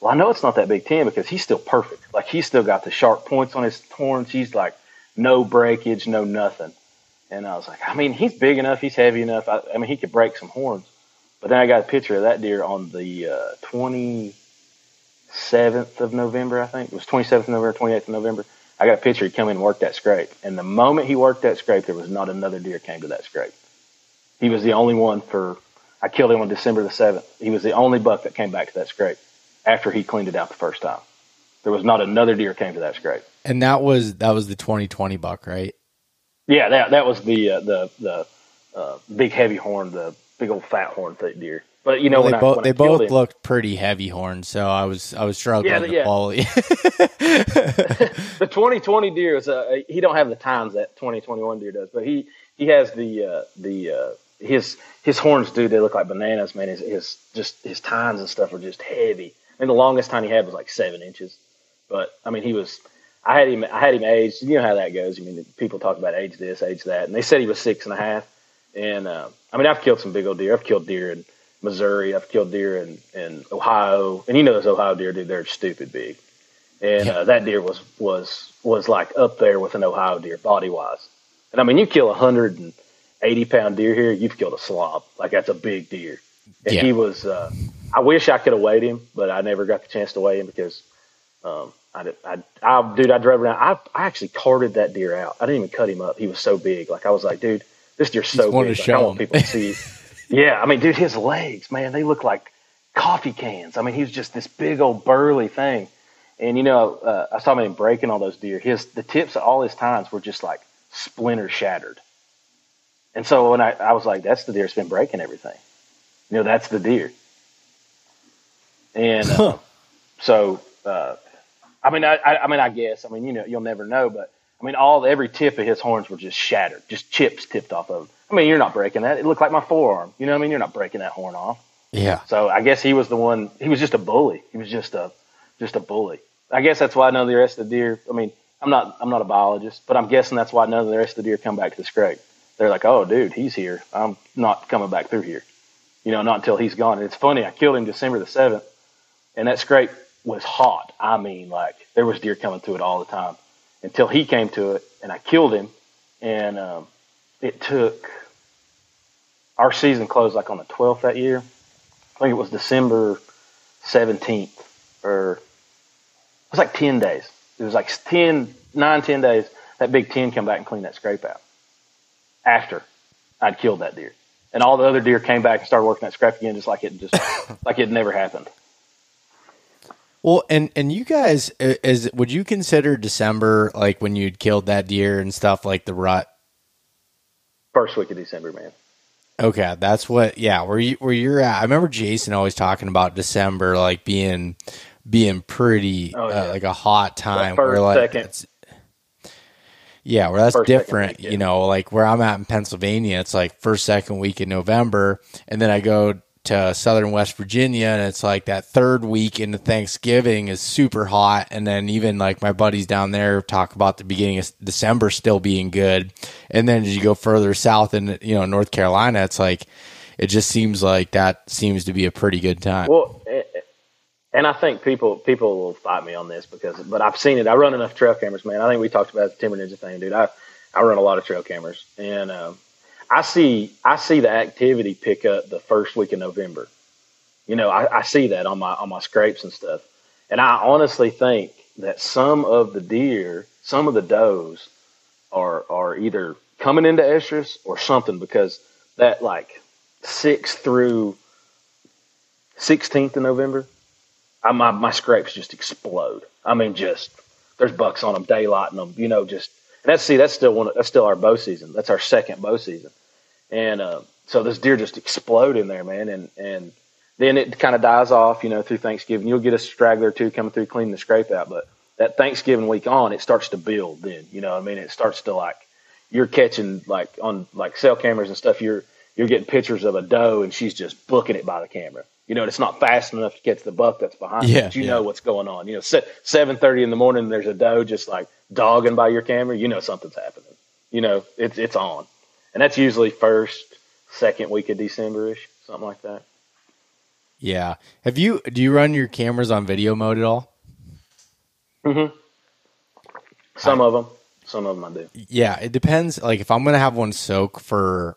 well, I know it's not that big 10 because he's still perfect. Like he's still got the sharp points on his horns. He's like no breakage, no nothing. And I was like, I mean, he's big enough, he's heavy enough. I mean, he could break some horns. But then I got a picture of that deer on the 27th of November, I think. It was 27th of November, 28th of November. I got a picture. He come in and worked that scrape. And the moment he worked that scrape, there was not another deer came to that scrape. He was the only one I killed him on December the 7th. He was the only buck that came back to that scrape after he cleaned it out the first time. There was not another deer came to that scrape. And that was the 2020 buck, right? Yeah, that was the big heavy horn, the big old fat horn type deer. But you know, well, they both looked pretty heavy horn, so I was struggling to follow. The 2020 deer is he don't have the tines that 2021 deer does, but he has his horns, dude. They look like bananas, man. His tines and stuff are just heavy. And the longest tine he had was like 7 inches, but I mean he was. I had him aged. You know how that goes. I mean, people talk about age this, age that, and they said he was 6.5. And I mean, I've killed some big old deer. I've killed deer in Missouri. I've killed deer in Ohio. And you know those Ohio deer, dude, they're stupid big. And that deer was like up there with an Ohio deer body wise. And I mean, you kill 180-pound deer here, you've killed a slob. Like, that's a big deer. And he was. I wish I could have weighed him, but I never got the chance to weigh him because. I drove around. I actually carted that deer out. I didn't even cut him up. He was so big. Like, I was like, dude, this deer's so big. Like, I want people to see it. Yeah. I mean, dude, his legs, man, they look like coffee cans. I mean, he was just this big old burly thing. And, you know, I saw him breaking all those deer. The tips of all his tines were just like splinter shattered. And so when I was like, that's the deer that's been breaking everything. You know, that's the deer. And I guess, you know, you'll never know, but I mean, every tip of his horns were just shattered, just chips tipped off of him. I mean, you're not breaking that. It looked like my forearm. You know what I mean? You're not breaking that horn off. Yeah. So I guess he was the one, he was just a bully. He was just a bully. I guess that's why none of the rest of the deer, I mean, I'm not a biologist, but I'm guessing that's why none of the rest of the deer come back to the scrape. They're like, oh dude, he's here. I'm not coming back through here. You know, not until he's gone. And it's funny. I killed him December the 7th and that scrape was hot. I mean, like, there was deer coming through it all the time until he came to it and I killed him. And it took, our season closed like on the 12th that year. I think it was December 17th or it was like 10 days. It was like 10 days. That big 10 come back and clean that scrape out after I'd killed that deer. And all the other deer came back and started working that scrape again, just like it never happened. Well, and you guys, would you consider December, like when you'd killed that deer and stuff, like the rut? First week of December, man. Okay, that's what. Yeah, where you're at. I remember Jason always talking about December, like being pretty, like a hot time. Like first, like, second. Yeah, where that's different, you know, like where I'm at in Pennsylvania, it's like first, second week in November, and then I go to southern West Virginia, and it's like that third week into Thanksgiving is super hot, and then even like my buddies down there talk about the beginning of December still being good, and then as you go further south in, you know, North Carolina, it's like it just seems like that seems to be a pretty good time. Well, and I think people will fight me on this but I've seen it. I run enough trail cameras, man. I think we talked about the Timber Ninja thing, dude. I run a lot of trail cameras, and I see the activity pick up the first week of November. You know, I see that on my scrapes and stuff. And I honestly think that some of the does are either coming into estrus or something, because that like 6th through 16th of November, my scrapes just explode. I mean, just there's bucks on them, daylight in them, you know, just. That's still our bow season. That's our second bow season. And so this deer just explode in there, man. And then it kind of dies off, you know, through Thanksgiving. You'll get a straggler or two coming through cleaning the scrape out. But that Thanksgiving week on, it starts to build then, you know what I mean? It starts to like, you're catching like on like cell cameras and stuff. You're getting pictures of a doe and she's just booking it by the camera. You know, and it's not fast enough to catch the buck that's behind you. But you know what's going on. You know, 7:30 in the morning, there's a doe just like dogging by your camera. You know something's happening. You know, it's on. And that's usually first, second week of December-ish, something like that. Yeah. Do you run your cameras on video mode at all? Mm-hmm. Some of them I do. Yeah, it depends. Like, if I'm going to have one soak for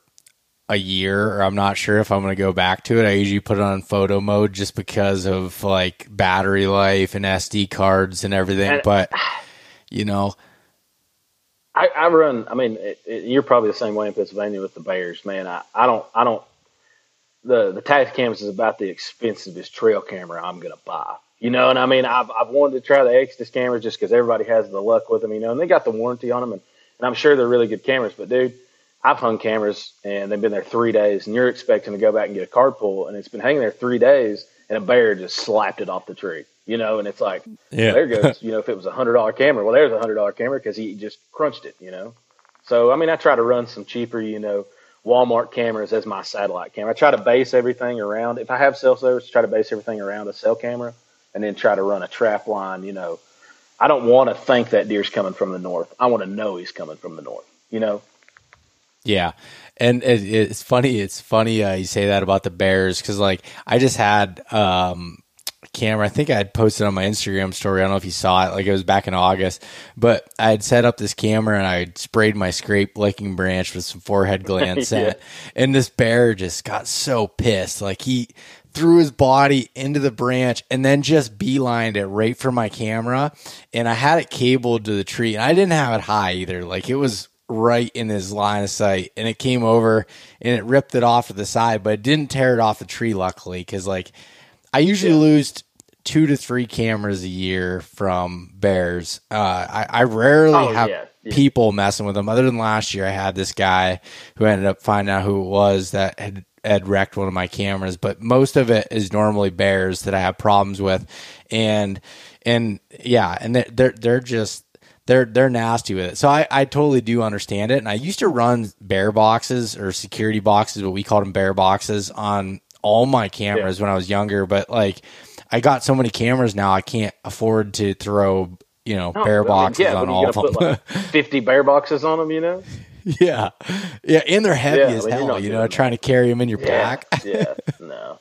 a year, or I'm not sure if I'm going to go back to it, I usually put it on photo mode just because of like battery life and SD cards and everything. And, but you know, you're probably the same way in Pennsylvania with the bears, man. The Tacticams is about the expensivest trail camera I'm going to buy. You know what I mean? I've wanted to try the Exodus cameras just cause everybody has the luck with them, you know, and they got the warranty on them, and I'm sure they're really good cameras, but dude, I've hung cameras and they've been there 3 days, and you're expecting to go back and get a card pull, and it's been hanging there 3 days and a bear just slapped it off the tree, you know? And it's like, there goes, you know, if it was $100 camera, well, there's $100 camera cause he just crunched it, you know? So, I mean, I try to run some cheaper, you know, Walmart cameras as my satellite camera. I try to base everything around, if I have cell service, try to base everything around a cell camera, and then try to run a trap line, you know, I don't want to think that deer's coming from the north. I want to know he's coming from the north, you know? Yeah. And it's funny. You say that about the bears. Cause like I just had, camera. I think I had posted on my Instagram story. I don't know if you saw it. Like it was back in August, but I had set up this camera and I had sprayed my scrape licking branch with some forehead gland scent. Yeah. And this bear just got so pissed. Like he threw his body into the branch and then just beelined it right for my camera. And I had it cabled to the tree and I didn't have it high either. Like it was right in his line of sight and it came over and it ripped it off to the side, but it didn't tear it off the tree. Luckily. Cause like I usually lose 2 to 3 cameras a year from bears. I rarely have people messing with them. Other than last year, I had this guy who ended up finding out who it was that had wrecked one of my cameras, but most of it is normally bears that I have problems with. And yeah, and they're just, they're nasty with it. So I totally do understand it. And I used to run bear boxes or security boxes, but we called them bear boxes on all my cameras when I was younger, but like, I got so many cameras now, I can't afford to throw, you know, bear boxes on all of them. Like 50 bear boxes on them, you know? Yeah. Yeah. And they're heavy as hell, you know, trying to carry them in your pack. Yeah. No,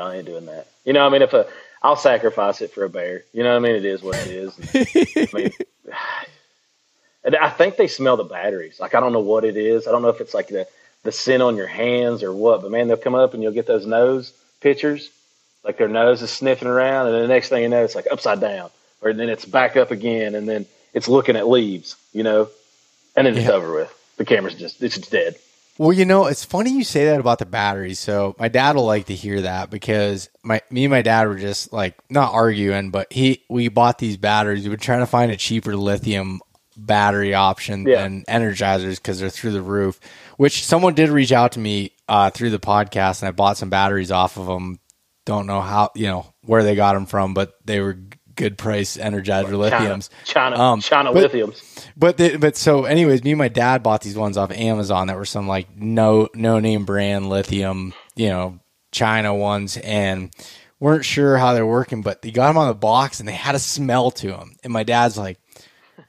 I ain't doing that. You know, I mean, I'll sacrifice it for a bear. You know what I mean? It is what it is. And, I mean, and I think they smell the batteries. Like, I don't know what it is. I don't know if it's like the scent on your hands or what, but man, they'll come up and you'll get those nose pictures. Like their nose is sniffing around, and then the next thing you know, it's like upside down, or then it's back up again, and then it's looking at leaves, you know, and then it's over with. The camera's it's dead. Well, you know, it's funny you say that about the batteries. So my dad will like to hear that because me and my dad were just like not arguing, but we bought these batteries. We were trying to find a cheaper lithium battery option than Energizers because they're through the roof. Which someone did reach out to me through the podcast, and I bought some batteries off of them. Don't know how, you know, where they got them from, but they were good price Energizer lithiums. China lithiums. But so anyways, me and my dad bought these ones off Amazon that were some like no name brand lithium, you know, China ones, and weren't sure how they're working, but they got them on the box and they had a smell to them. And my dad's like,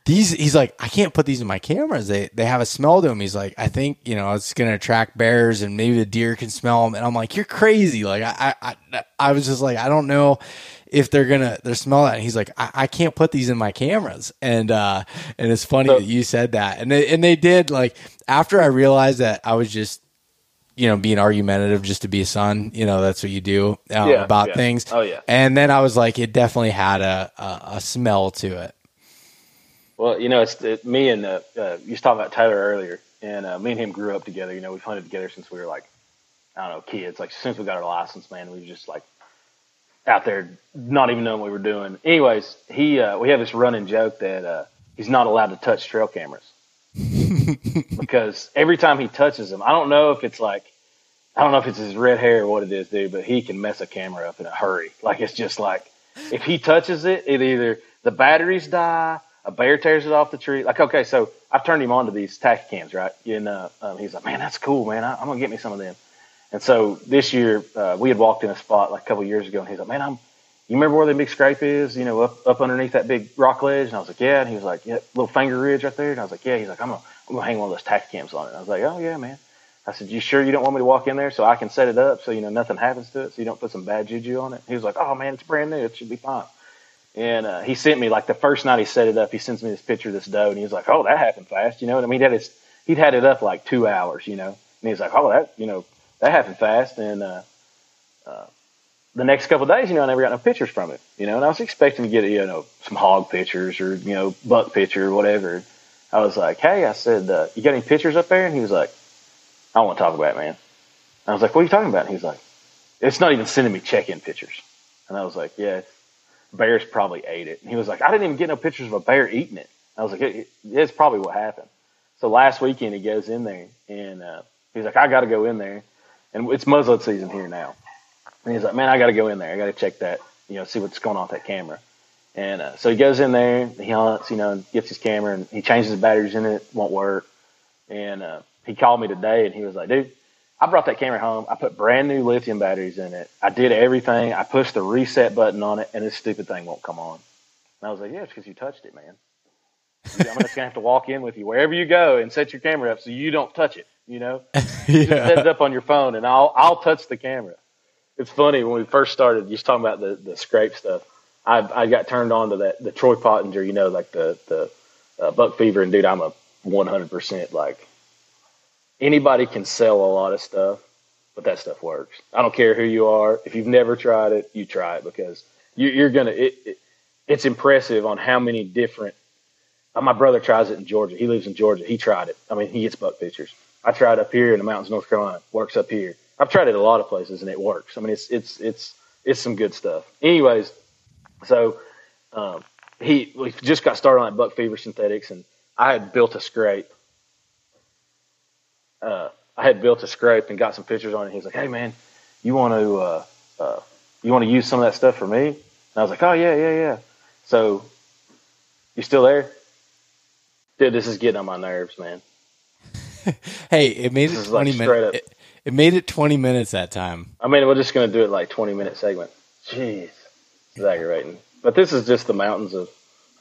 he's like, I can't put these in my cameras. They have a smell to them. He's like, I think, you know, it's going to attract bears and maybe the deer can smell them. And I'm like, you're crazy. Like I was just like, I don't know if they're going to, smell that. And he's like, I can't put these in my cameras. And it's funny that you said that. And they did, like, after I realized that I was just, you know, being argumentative just to be a son, you know, that's what you do about things. Oh yeah. And then I was like, it definitely had a smell to it. Well, you know, it's me and you was talking about Tyler earlier, and me and him grew up together. You know, we've hunted together since we were like, I don't know, kids. Like, since we got our license, man, we were just like out there not even knowing what we were doing. Anyways, we have this running joke that he's not allowed to touch trail cameras because every time he touches them, I don't know if it's his red hair or what it is, dude, but he can mess a camera up in a hurry. Like, it's just like if he touches it, it either the batteries die. A bear tears it off the tree. Like, okay, so I've turned him on to these tacky cams, right? And he's like, man, that's cool, man. I'm going to get me some of them. And so this year we had walked in a spot like a couple years ago, and he's like, man, you remember where the big scrape is, you know, up underneath that big rock ledge? And I was like, yeah. And he was like, yeah, little finger ridge right there. And I was like, yeah. He's like, I'm going to hang one of those tacky cams on it. And I was like, oh, yeah, man. I said, you sure you don't want me to walk in there so I can set it up so, you know, nothing happens to it, so you don't put some bad juju on it? He was like, oh, man, it's brand new. It should be fine. And he sent me, like, the first night he set it up, he sends me this picture of this doe, and he was like, oh, that happened fast, you know? And I mean, he'd had it up like 2 hours, you know? And he's like, oh, that, you know, that happened fast. And the next couple of days, you know, I never got no pictures from it, you know? And I was expecting to get, you know, some hog pictures or, you know, buck picture or whatever. I was like, hey, I said, you got any pictures up there? And he was like, I don't want to talk about it, man. And I was like, what are you talking about? And he's like, it's not even sending me check-in pictures. And I was like, yeah, bears probably ate it. And he was like, I didn't even get no pictures of a bear eating it. I was like, it's probably what happened. So last weekend he goes in there, and he's like, I got to go in there. And it's muzzleload season here now. And he's like, man, I got to go in there. I got to check that, you know, see what's going on with that camera. And so he goes in there, he hunts, you know, and gets his camera, and he changes his batteries in it, won't work. And he called me today, and he was like, dude, I brought that camera home. I put brand new lithium batteries in it. I did everything. I pushed the reset button on it, and this stupid thing won't come on. I was like, yeah, it's because you touched it, man. I'm just gonna have to walk in with you wherever you go and set your camera up so you don't touch it. You know, yeah. Set it up on your phone, and I'll touch the camera. It's funny when we first started, just talking about the scrape stuff. I got turned on to that the Troy Pottinger, you know, like the Buck Fever, and dude, I'm a 100% like anybody can sell a lot of stuff, but that stuff works. I don't care who you are. If you've never tried it, you try it because you're gonna. It's impressive on how many different. My brother tries it in Georgia. He lives in Georgia. He tried it. I mean, he gets buck pictures. I tried up here in the mountains, North Carolina. Works up here. I've tried it a lot of places, and it works. I mean, it's some good stuff. Anyways, so we just got started on that Buck Fever synthetics, and I had built a scrape. And got some pictures on it. He's like, "Hey, man, you want to use some of that stuff for me?" And I was like, "Oh yeah." So, you still there? Dude, this is getting on my nerves, man. Hey, it made it 20 minutes. It made it 20 minutes that time. I mean, we're just going to do it like 20-minute segment. Jeez, it's aggravating. But this is just the mountains of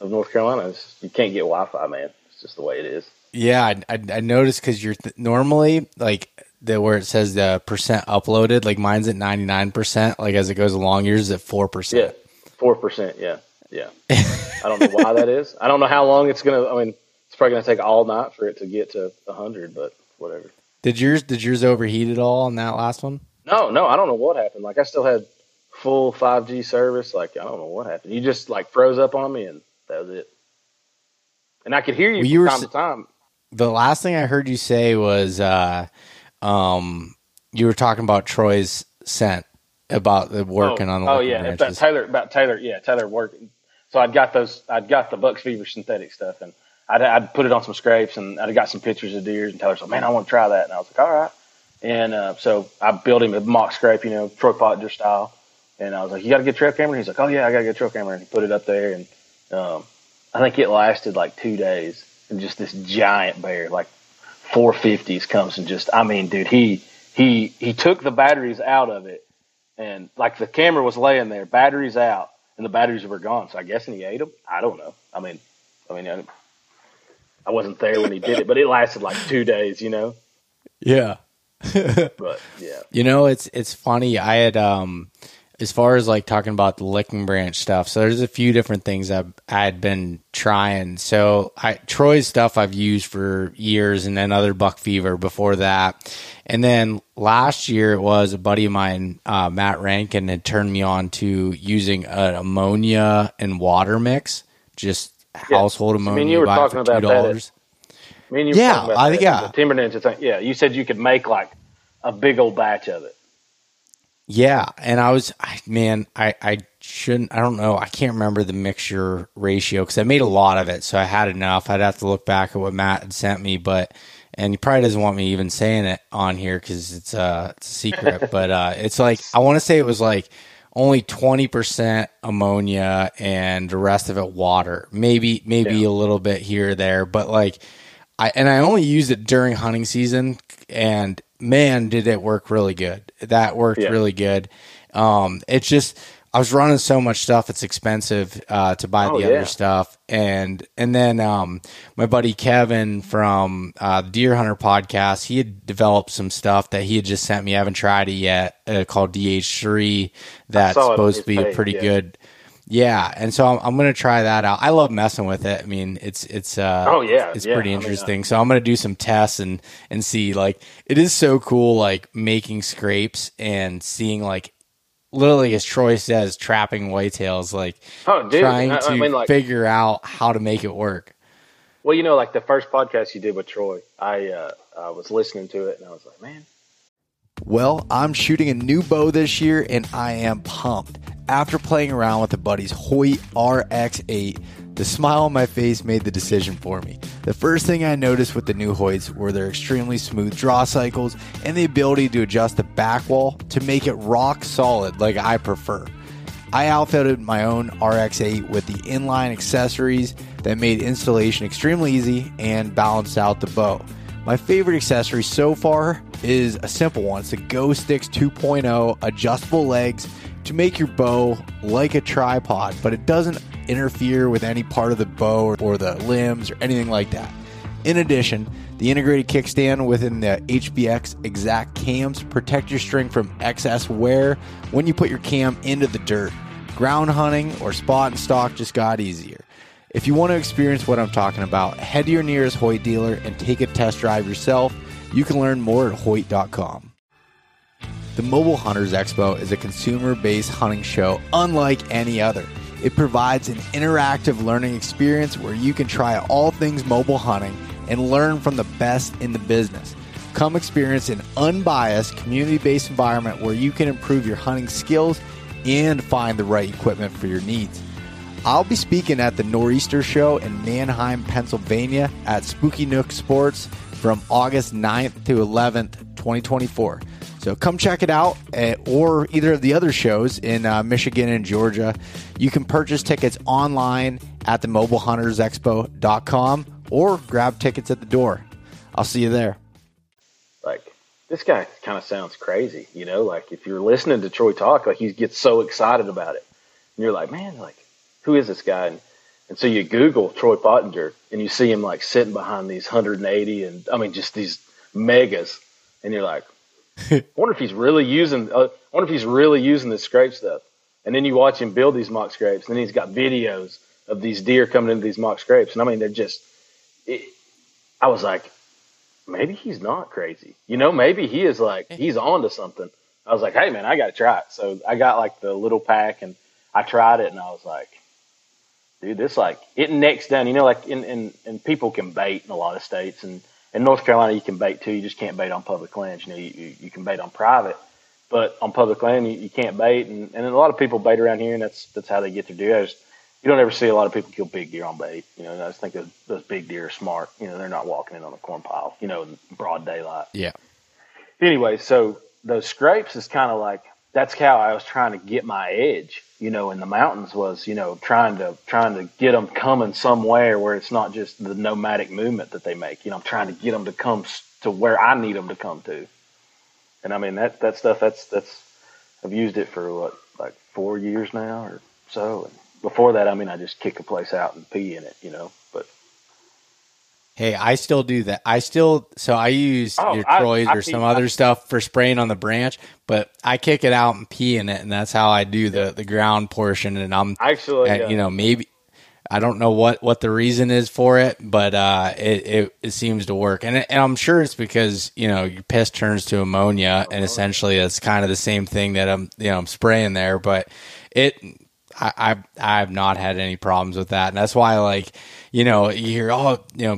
North Carolina. You can't get Wi-Fi, man. It's just the way it is. Yeah, I noticed because you're normally like where it says the percent uploaded. Like mine's at 99%. Like as it goes along, yours is at 4%. Yeah, 4%. Yeah. I don't know why that is. I don't know how long it's going to. I mean. It's probably going to take all night for it to get to 100, but whatever. Did yours overheat at all on that last one? No, I don't know what happened. Like I still had full 5G service. Like I don't know what happened. You just like froze up on me, and that was it. And I could hear you from time to time. The last thing I heard you say was, you were talking about Troy's scent about the working on. Oh yeah, about Taylor working. So I'd got the Buck's Fever synthetic stuff and. I'd put it on some scrapes, and I'd got some pictures of deers, and Taylor's like, "Man, I want to try that." And I was like, "All right." And so I built him a mock scrape, you know, Troy Pottinger style. And I was like, "You got to get a trail camera?" And he's like, "Oh, yeah, I got to get a trail camera." And he put it up there, and I think it lasted like 2 days. And just this giant bear, like 450s comes and just – I mean, dude, he took the batteries out of it. And like the camera was laying there, batteries out, and the batteries were gone. So I guess he ate them. I don't know. I mean – I wasn't there when he did it, but it lasted like 2 days, you know? Yeah. But yeah. You know, it's funny. I had, as far as like talking about the licking branch stuff. So there's a few different things I had been trying. So Troy's stuff I've used for years, and then other Buck Fever before that. And then last year it was a buddy of mine, Matt Rankin, had turned me on to using an ammonia and water mix. Just, household ammonia. I mean, you were talking about $2. I mean, yeah. The Timber Ninja thing. Yeah, you said you could make like a big old batch of it. Yeah, and I can't remember the mixture ratio because I made a lot of it, so I had enough. I'd have to look back at what Matt had sent me, and he probably doesn't want me even saying it on here because it's a secret. But it's like I want to say it was like. Only 20% ammonia and the rest of it water. Maybe a little bit here or there, but like I only used it during hunting season, and man, did it work really good. That worked really good. It's just I was running so much stuff, it's expensive to buy other stuff. And then my buddy Kevin from Deer Hunter Podcast, he had developed some stuff that he had just sent me. I haven't tried it yet, called DH3. That's supposed to be a pretty good. Yeah, and so I'm going to try that out. I love messing with it. I mean, it's pretty interesting. So I'm going to do some tests and see. Like, it is so cool, like making scrapes and seeing like. Literally, as Troy says, trapping whitetails, like figure out how to make it work. Well, you know, like the first podcast you did with Troy, I was listening to it and I was like, man. Well, I'm shooting a new bow this year and I am pumped. After playing around with a buddy's Hoyt RX-8, the smile on my face made the decision for me. The first thing I noticed with the new Hoyts were their extremely smooth draw cycles and the ability to adjust the back wall to make it rock solid like I prefer. I outfitted my own RX-8 with the inline accessories that made installation extremely easy and balanced out the bow. My favorite accessory so far is a simple one. It's the Go Sticks 2.0 adjustable legs to make your bow like a tripod, but it doesn't interfere with any part of the bow or the limbs or anything like that. In addition, the integrated kickstand within the HBX Exact cams protect your string from excess wear when you put your cam into the dirt. Ground hunting or spot and stalk just got easier. If you want to experience what I'm talking about, head to your nearest Hoyt dealer and take a test drive yourself. You can learn more at Hoyt.com. The Mobile Hunters Expo is a consumer-based hunting show unlike any other. It provides an interactive learning experience where you can try all things mobile hunting and learn from the best in the business. Come experience an unbiased, community-based environment where you can improve your hunting skills and find the right equipment for your needs. I'll be speaking at the Nor'easter Show in Manheim, Pennsylvania at Spooky Nook Sports from August 9th to 11th, 2024. So come check it out or either of the other shows in Michigan and Georgia. You can purchase tickets online at themobilehuntersexpo.com or grab tickets at the door. I'll see you there. Like, this guy kind of sounds crazy, you know, like if you're listening to Troy talk, like he gets so excited about it. And you're like, man, like, who is this guy? And so you Google Troy Pottinger and you see him like sitting behind these 180 and I mean, just these megas. And you're like, I wonder if he's really using, this scrape stuff. And then you watch him build these mock scrapes and then he's got videos of these deer coming into these mock scrapes. And I mean, they're just, I was like, maybe he's not crazy. You know, maybe he is like, he's on to something. I was like, hey man, I got to try it. So I got like the little pack and I tried it and I was like, dude, this like it necks down, you know, like in people can bait in a lot of states and in North Carolina, you can bait too. You just can't bait on public land. You know, you can bait on private, but on public land, you can't bait. And a lot of people bait around here, and that's how they get their deer. You don't ever see a lot of people kill big deer on bait. You know, and I just think those big deer are smart. You know, they're not walking in on a corn pile, you know, in broad daylight. Yeah. Anyway, so those scrapes is kind of like, that's how I was trying to get my edge, you know, in the mountains was, you know, trying to get them coming somewhere where it's not just the nomadic movement that they make. You know, I'm trying to get them to come to where I need them to come to. And I mean, that stuff, that's, I've used it for what, like 4 years now or so. And before that, I mean, I just kick a place out and pee in it, you know, but. Hey, I still do that. So I use your Troys or some other stuff for spraying on the branch, but I kick it out and pee in it, and that's how I do the ground portion. And I'm actually, you know, maybe I don't know what the reason is for it, but it seems to work, and I'm sure it's because you know your piss turns to ammonia, and essentially that's kind of the same thing that I'm spraying there, but it. I've not had any problems with that. And that's why, like, you know, you hear,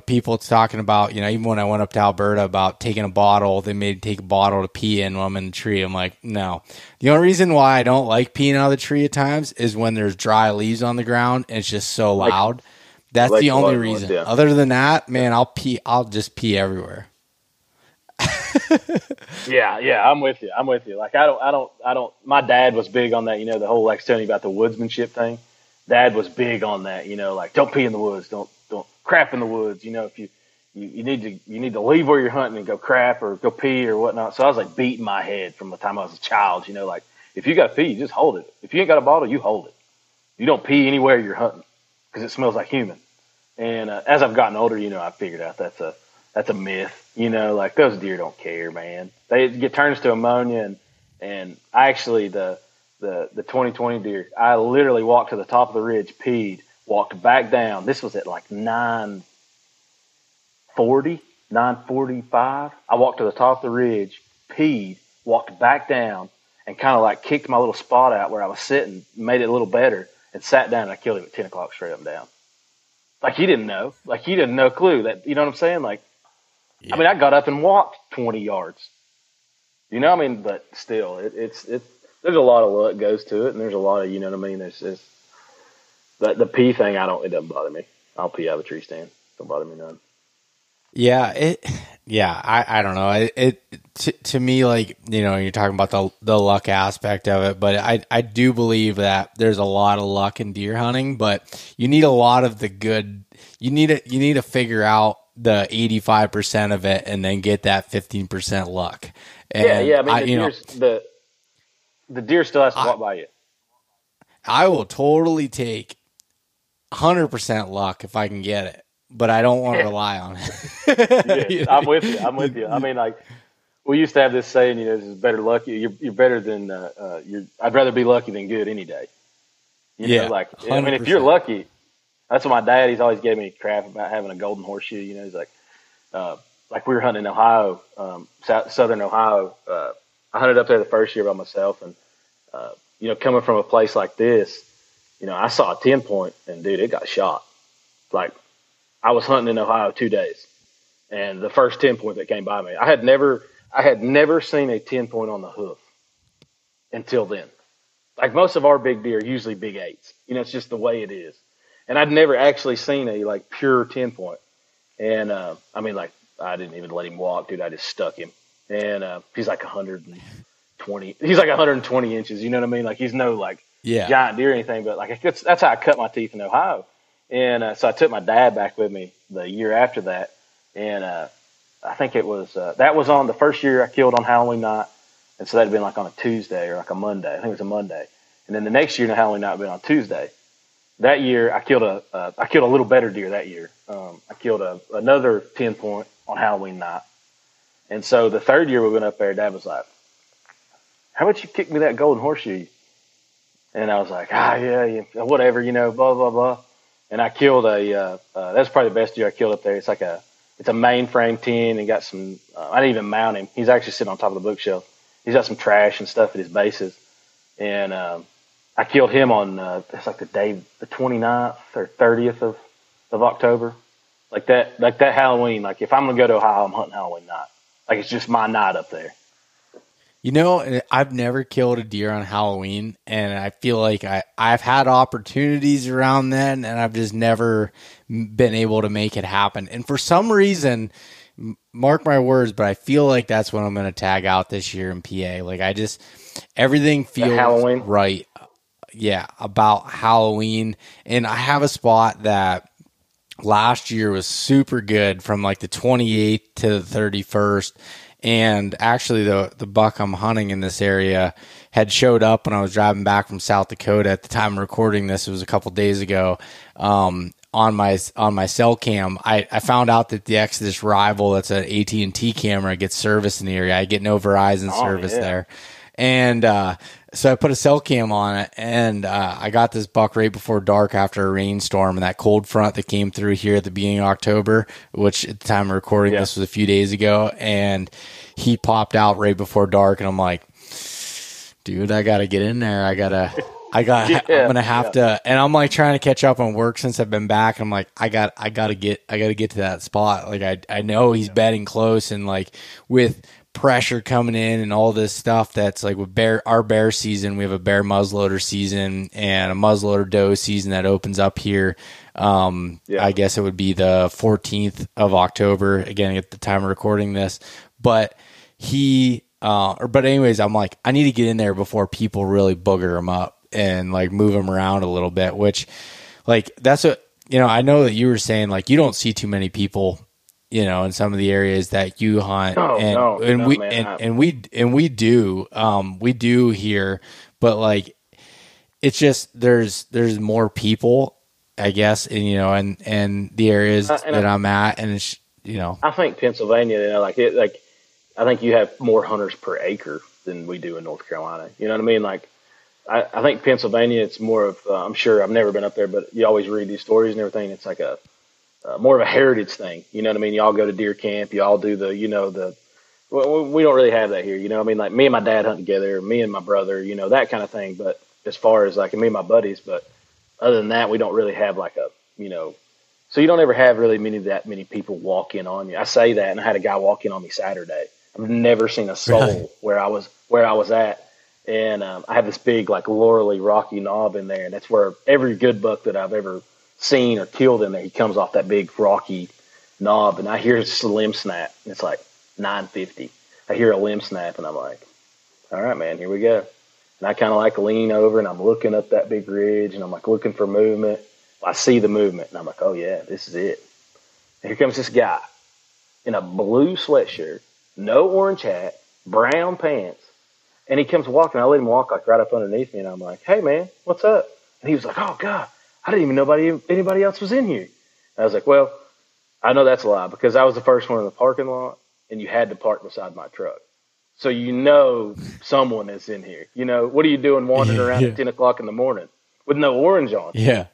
people talking about, you know, even when I went up to Alberta about taking a bottle, they made take a bottle to pee in when I'm in the tree. I'm like, no. The only reason why I don't like peeing out of the tree at times is when there's dry leaves on the ground and it's just so loud. That's like the only reason. Yeah. Other than that, man, I'll just pee everywhere. Yeah, I'm with you. Like I don't. My dad was big on that. You know, the whole like telling you about the woodsmanship thing. Dad was big on that. You know, like don't pee in the woods. Don't crap in the woods. You know, if you need to leave where you're hunting and go crap or go pee or whatnot. So I was like beating my head from the time I was a child. You know, like if you got to pee, you just hold it. If you ain't got a bottle, you hold it. You don't pee anywhere you're hunting because it smells like human. And as I've gotten older, you know, I figured out that's a myth. You know, like those deer don't care, man. They get turns to ammonia, and I actually the 2020 deer, I literally walked to the top of the ridge, peed, walked back down. This was at like 9:45. I walked to the top of the ridge, peed, walked back down, and kind of like kicked my little spot out where I was sitting, made it a little better, and sat down. And I killed him at 10:00 straight up and down. Like he didn't know, no clue that you know what I'm saying, like. Yeah. I mean, I got up and walked 20 yards, you know what I mean? But still, it's there's a lot of luck goes to it. And there's a lot of, you know what I mean? There's the pee thing. It doesn't bother me. I'll pee out of a tree stand. Don't bother me none. Yeah. I don't know. To me, like, you know, you're talking about the luck aspect of it, but I do believe that there's a lot of luck in deer hunting, but you need a lot of the good, you need to figure out the 85% of it and then get that 15% luck. And yeah. I mean, the deer still has to walk by you. I will totally take 100% luck if I can get it, but I don't want to rely on it. Yes, I'm with you. I'm with you. I mean, like, we used to have this saying, you know, this is better lucky. You're better than I'd rather be lucky than good any day. You know, like, 100%. I mean, if you're lucky, that's what my dad, he's always gave me crap about having a golden horseshoe. You know, he's like we were hunting in Ohio, southern Ohio. I hunted up there the first year by myself, and you know, coming from a place like this, you know, I saw a 10-point, and dude, it got shot. Like, I was hunting in Ohio 2 days, and the first 10-point that came by me, I had never seen a 10-point on the hoof until then. Like, most of our big deer are usually big 8s. You know, it's just the way it is. And I'd never actually seen a, like, pure 10-point. And, I mean, like, I didn't even let him walk, dude. I just stuck him. And he's, like, 120. He's, like, 120 inches. You know what I mean? Like, he's no, like, giant deer or anything. But, like, that's how I cut my teeth in Ohio. And so I took my dad back with me the year after that. And I think it was that was on the first year I killed on Halloween night. And so that had been like on a Tuesday or like a Monday. I think it was a Monday. And then the next year, Halloween night, had been on Tuesday. That year, I killed a little better deer that year. I killed another 10-point on Halloween night. And so the third year we went up there, Dad was like, "How about you kick me that golden horseshoe?" And I was like, "Yeah, whatever, you know, blah blah blah." And I killed that's probably the best deer I killed up there. It's like it's a mainframe 10 and got some. I didn't even mount him. He's actually sitting on top of the bookshelf. He's got some trash and stuff at his bases. And I killed him on, it's like the day, the 29th or 30th of October. Like that Halloween. Like, if I'm going to go to Ohio, I'm hunting Halloween night. Like, it's just my night up there. You know, I've never killed a deer on Halloween. And I feel like I've had opportunities around then, and I've just never been able to make it happen. And for some reason, mark my words, but I feel like that's when I'm going to tag out this year in PA. Like, I just, everything feels right. Yeah. About Halloween. And I have a spot that last year was super good from like the 28th to the 31st. And actually the buck I'm hunting in this area had showed up when I was driving back from South Dakota at the time of recording this. It was a couple days ago. On my cell cam, I found out that the Exodus Rival, that's an AT&T camera, gets service in the area. I get no Verizon service there. And so I put a cell cam on it, and I got this buck right before dark after a rainstorm and that cold front that came through here at the beginning of October, which at the time of recording this was a few days ago. And he popped out right before dark, and I'm like, dude, I got to get in there. I'm going to have to, and I'm like trying to catch up on work since I've been back. I'm like, I got to get to that spot. Like, I know he's bedding close, and like with pressure coming in and all this stuff, that's like with our bear season, we have a bear muzzleloader season and a muzzleloader doe season that opens up here. I guess it would be the 14th of October, again, at the time of recording this, but anyways, I'm like, I need to get in there before people really booger him up and like move them around a little bit, which like, that's what, you know, I know that you were saying, like, you don't see too many people, you know, in some of the areas that you hunt. We do here, but like, it's just, there's more people, I guess, and, you know, and the areas I'm at, and it's, you know, I think Pennsylvania, you know, I think you have more hunters per acre than we do in North Carolina. You know what I mean? Like, I think Pennsylvania, it's more of, I'm sure, I've never been up there, but you always read these stories and everything. It's like a more of a heritage thing. You know what I mean? You all go to deer camp. You all do the, you know, we don't really have that here. You know what I mean? Like, me and my dad hunt together, me and my brother, you know, that kind of thing. But as far as like me and my buddies, but other than that, we don't really have like a, you know, so you don't ever have really that many people walk in on you. I say that, and I had a guy walk in on me Saturday. I've never seen a soul where I was at. And I have this big, like, laurelly rocky knob in there, and that's where every good buck that I've ever seen or killed in there, he comes off that big rocky knob, and I hear a limb snap, and it's like 950. I hear a limb snap, and I'm like, all right, man, here we go. And I kind of like lean over, and I'm looking up that big ridge, and I'm like looking for movement. I see the movement, and I'm like, oh yeah, this is it. And here comes this guy in a blue sweatshirt, no orange hat, brown pants, And he comes walking. I let him walk like right up underneath me, and I'm like, "Hey, man, what's up?" And he was like, "Oh, God, I didn't even know anybody else was in here." And I was like, "Well, I know that's a lie because I was the first one in the parking lot, and you had to park beside my truck. So you know someone is in here. You know, what are you doing wandering around at 10 o'clock in the morning with no orange on?" Yeah.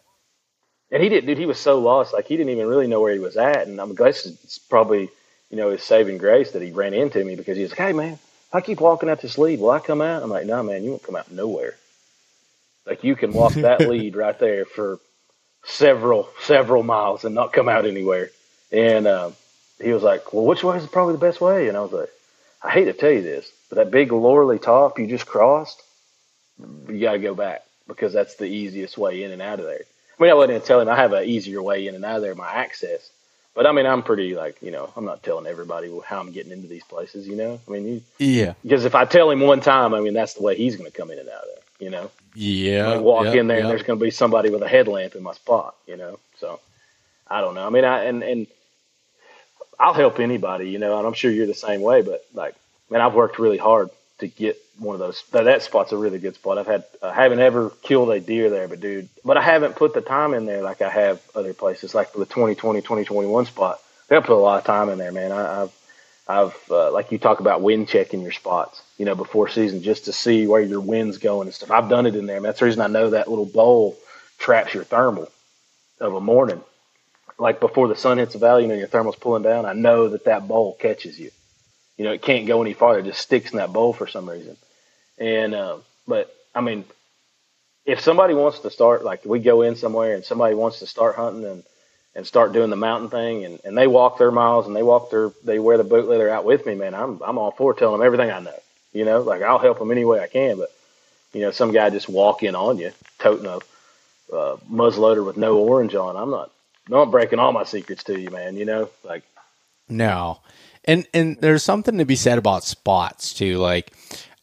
And he didn't, dude, he was so lost. Like, he didn't even really know where he was at. And I'm glad it's probably, you know, his saving grace that he ran into me because he was like, "Hey, man, if I keep walking out this lead, will I come out?" I'm like, "No, man, you won't come out nowhere. Like, you can walk that lead right there for several miles and not come out anywhere." And he was like, "Well, which way is probably the best way?" And I was like, "I hate to tell you this, but that big Lorley top you just crossed, you got to go back because that's the easiest way in and out of there." I mean, I wasn't going to tell him I have an easier way in and out of there, my access. But, I mean, I'm pretty, like, you know, I'm not telling everybody how I'm getting into these places, you know? I mean, yeah. Because if I tell him one time, I mean, that's the way he's going to come in and out of there, you know? Yeah. I walk in there and there's going to be somebody with a headlamp in my spot, you know? So, I don't know. I mean, and I'll help anybody, you know, and I'm sure you're the same way, but like, man, I've worked really hard to get one of those. That spot's a really good spot. I haven't ever killed a deer there, but I haven't put the time in there like I have other places, like the 2020, 2021 spot. They'll put a lot of time in there, man. I've like you talk about wind checking your spots, you know, before season, just to see where your wind's going and stuff. I've done it in there. And that's the reason I know that little bowl traps your thermal of a morning. Like before the sun hits the valley, you know, your thermal's pulling down. I know that bowl catches you. You know, it can't go any farther. It just sticks in that bowl for some reason. And, but I mean, if somebody wants to start, like we go in somewhere and somebody wants to start hunting and start doing the mountain thing and they walk their miles and they wear the boot leather out with me, man, I'm all for telling them everything I know, you know, like I'll help them any way I can. But, you know, some guy just walk in on you, toting a muzzleloader with no orange on. I'm not breaking all my secrets to you, man, you know, like. No. And there's something to be said about spots too. Like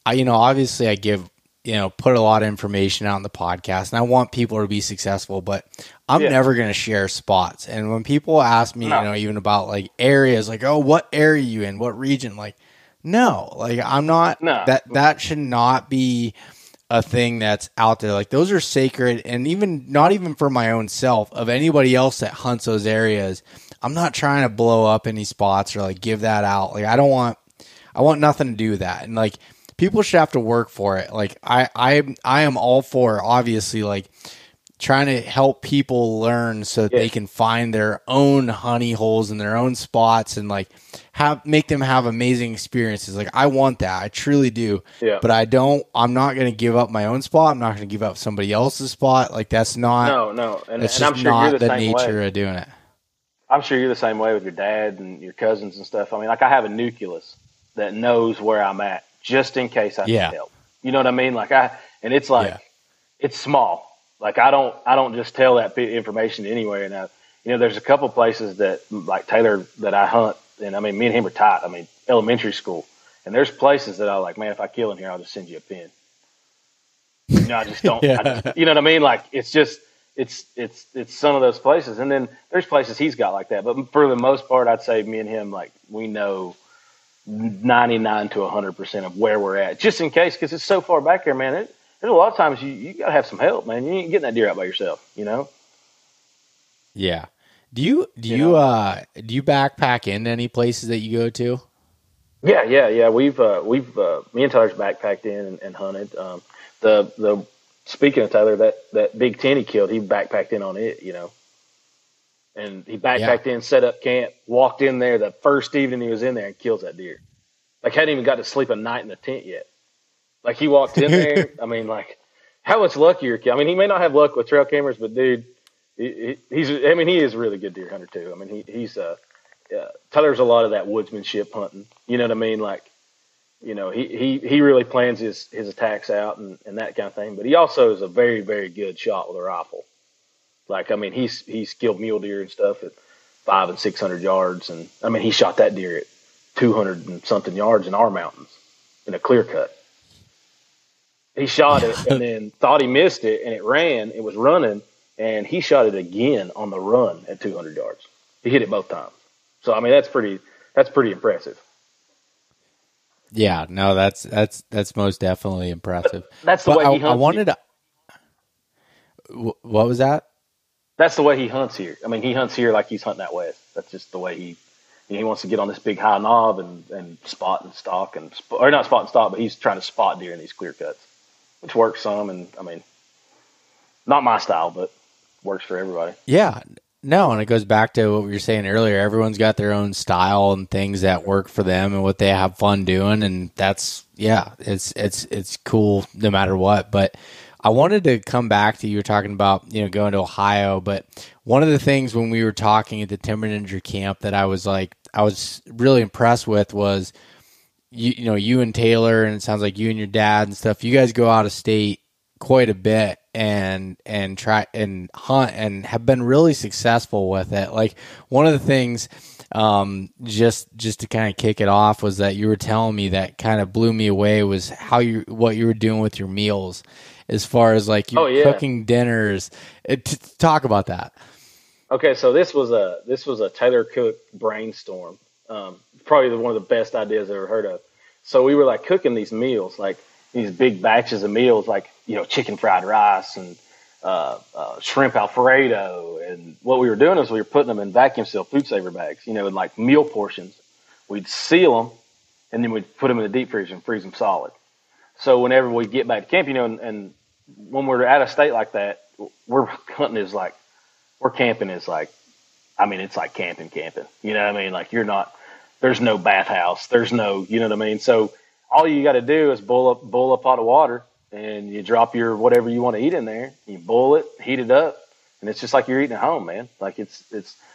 I, you know, obviously I give, you know, put a lot of information out on the podcast and I want people to be successful, but I'm never going to share spots. And when people ask me, you know, even about like areas, like, "Oh, what area are you in? What region?" Like, no, like I'm not, that should not be a thing that's out there. Like those are sacred, and even not even for my own self, of anybody else that hunts those areas. I'm not trying to blow up any spots or like give that out. Like I want nothing to do with that. And like people should have to work for it. Like I am all for obviously like trying to help people learn so that they can find their own honey holes and their own spots and like make them have amazing experiences. Like I want that. I truly do. Yeah. But I'm not going to give up my own spot. I'm not going to give up somebody else's spot. Like that's not, no. And it's just not the nature of doing it. I'm sure you're the same way with your dad and your cousins and stuff. I mean, like I have a nucleus that knows where I'm at just in case I need help. You know what I mean? Like it's like, it's small. Like I don't just tell that information anywhere. And you know, there's a couple places that like Taylor that I hunt, and I mean, me and him are tight. I mean, elementary school, and there's places that I like, man, if I kill in here, I'll just send you a pin. You know, I just don't, you know what I mean? Like it's just, it's some of those places. And then there's places he's got like that, but for the most part, I'd say me and him, like we know 99 to 100% of where we're at just in case, cause it's so far back there, man. There's a lot of times you got to have some help, man. You ain't getting that deer out by yourself, you know? Yeah. Do you backpack into any places that you go to? Yeah. We've me and Tyler's backpacked in and hunted. Speaking of Tyler, that big tent he killed, he backpacked in on it, you know, and he backpacked in, set up camp, walked in there the first evening he was in there and kills that deer. Like hadn't even got to sleep a night in the tent yet. Like he walked in there. I mean, like how much luckier? I mean, he may not have luck with trail cameras, but dude, he is a really good deer hunter too. I mean, he's Tyler's a lot of that woodsmanship hunting, you know what I mean? Like, you know, he really plans his attacks out and that kind of thing, but he also is a very, very good shot with a rifle. Like, I mean, he's killed mule deer and stuff at 500 and 600 yards. And I mean, he shot that deer at 200 and something yards in our mountains in a clear cut. He shot it and then thought he missed it, and it ran. It was running, and he shot it again on the run at 200 yards. He hit it both times. So I mean, that's pretty impressive. Yeah, no, that's most definitely impressive. That's the way he hunts. I wanted to. What was that? That's the way he hunts here. I mean, he hunts here like he's hunting out west. That's just the way he wants to get on this big high knob and spot and stalk or not spot and stalk, but he's trying to spot deer in these clear cuts, which works some. And I mean, not my style, but works for everybody. Yeah. No, and it goes back to what we were saying earlier. Everyone's got their own style and things that work for them and what they have fun doing, and that's it's cool no matter what. But I wanted to come back to you were talking about, you know, going to Ohio, but one of the things when we were talking at the Timber Ninja camp that I was really impressed with was you know, you and Taylor, and it sounds like you and your dad and stuff, you guys go out of state quite a bit and try and hunt and have been really successful with it. Like, one of the things just to kind of kick it off was that you were telling me that kind of blew me away was how what you were doing with your meals, as far as like cooking dinners. Talk about that. Okay, so this was a Taylor Cook brainstorm, probably one of the best ideas I've ever heard of. So we were like cooking these meals, like these big batches of meals, like, you know, chicken fried rice and shrimp Alfredo. And what we were doing is we were putting them in vacuum seal food saver bags, you know, in like meal portions. We'd seal them and then we'd put them in the deep freezer and freeze them solid. So whenever we get back to camp, you know, and when we're out of state like that, we're camping is like, I mean, it's like camping, you know what I mean? Like, there's no bathhouse, there's no, you know what I mean? So all you got to do is boil a pot of water, and you drop your whatever you want to eat in there. You boil it, heat it up, and it's just like you're eating at home, man. Like, it's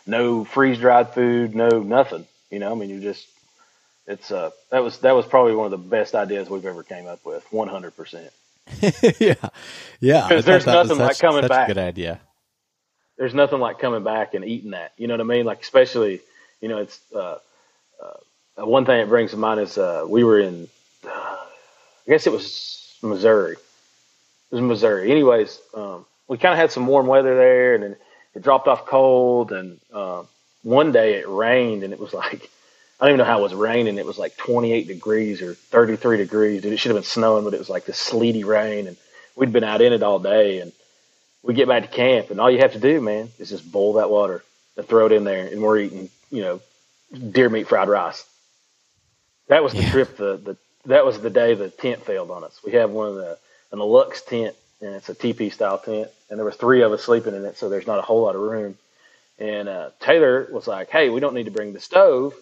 no freeze dried food, no nothing. You know, I mean, that was probably one of the best ideas we've ever came up with, 100%. Yeah. Because there's nothing like coming back. That's a good idea. There's nothing like coming back and eating that. You know what I mean? Like, especially, you know, it's one thing that brings to mind is we were in. I guess it was Missouri. Anyways, we kind of had some warm weather there, and then it dropped off cold. And one day it rained, and it was like, I don't even know how it was raining. It was like 28 degrees or 33 degrees. Dude, it should have been snowing, but it was like this sleety rain. And we'd been out in it all day. And we get back to camp, and all you have to do, man, is just boil that water and throw it in there. And we're eating, you know, deer meat fried rice. That was the trip. That was the day the tent failed on us. We have an Alux tent, and it's a teepee style tent, and there was three of us sleeping in it, so there's not a whole lot of room. And Taylor was like, "Hey, we don't need to bring the stove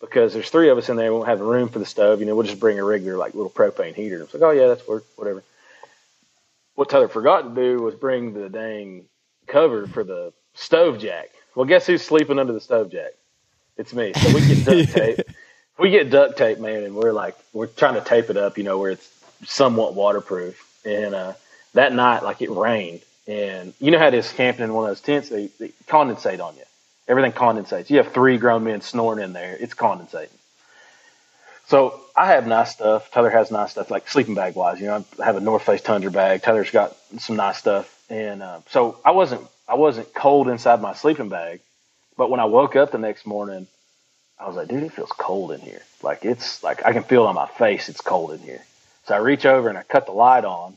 because there's three of us in there. We won't have room for the stove. You know, we'll just bring a regular like little propane heater." And I was like, "Oh yeah, that's whatever." What Taylor forgot to do was bring the dang cover for the stove jack. Well, guess who's sleeping under the stove jack? It's me. So we get duct tape. We get duct tape, man, and we're trying to tape it up, you know, where it's somewhat waterproof. And that night, like, it rained. And you know how it is camping in one of those tents? They condensate on you. Everything condensates. You have three grown men snoring in there. It's condensating. So I have nice stuff. Taylor has nice stuff, like sleeping bag-wise. You know, I have a North Face Tundra bag. Taylor's got some nice stuff. And so I wasn't cold inside my sleeping bag. But when I woke up the next morning, I was like, dude, it feels cold in here. Like, it's like I can feel on my face it's cold in here. So I reach over and I cut the light on,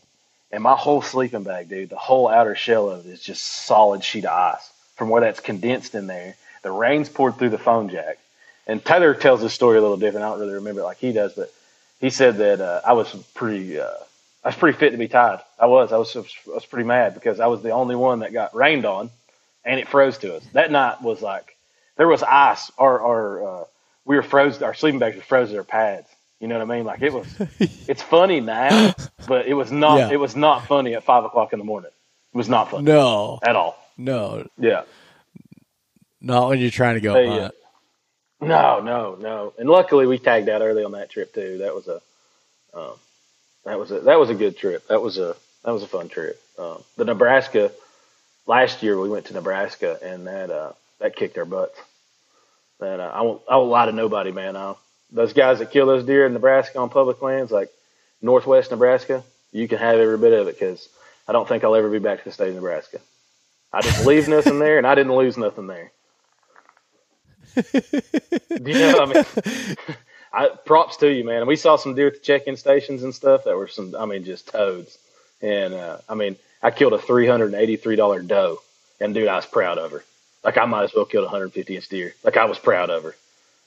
and my whole sleeping bag, dude, the whole outer shell of it is just solid sheet of ice from where that's condensed in there. The rain's poured through the phone jack. And Taylor tells this story a little different. I don't really remember it like he does, but he said that I was pretty fit to be tied. I was pretty mad because I was the only one that got rained on, and it froze to us. That night was like, there was ice. We were frozen. Our sleeping bags were frozen to their pads. You know what I mean? Like, it was. It's funny now, but it was not. Yeah. It was not funny at 5 o'clock in the morning. It was not funny. No, at all. No. Yeah. Not when you're trying to go hunt. Yeah. No. And luckily, we tagged out early on that trip too. That was a good trip. That was a fun trip. The Nebraska last year, we went to Nebraska, and that kicked our butts. That I won't lie to nobody, man. Those guys that kill those deer in Nebraska on public lands, like northwest Nebraska, you can have every bit of it, because I don't think I'll ever be back to the state of Nebraska. I didn't leave nothing there, and I didn't lose nothing there. Do you know what I mean? props to you, man. We saw some deer at the check-in stations and stuff that were some, I mean, just toads. And, I mean, I killed a $383 doe, and, dude, I was proud of her. Like, I might as well killed a 150-inch deer. Like, I was proud of her.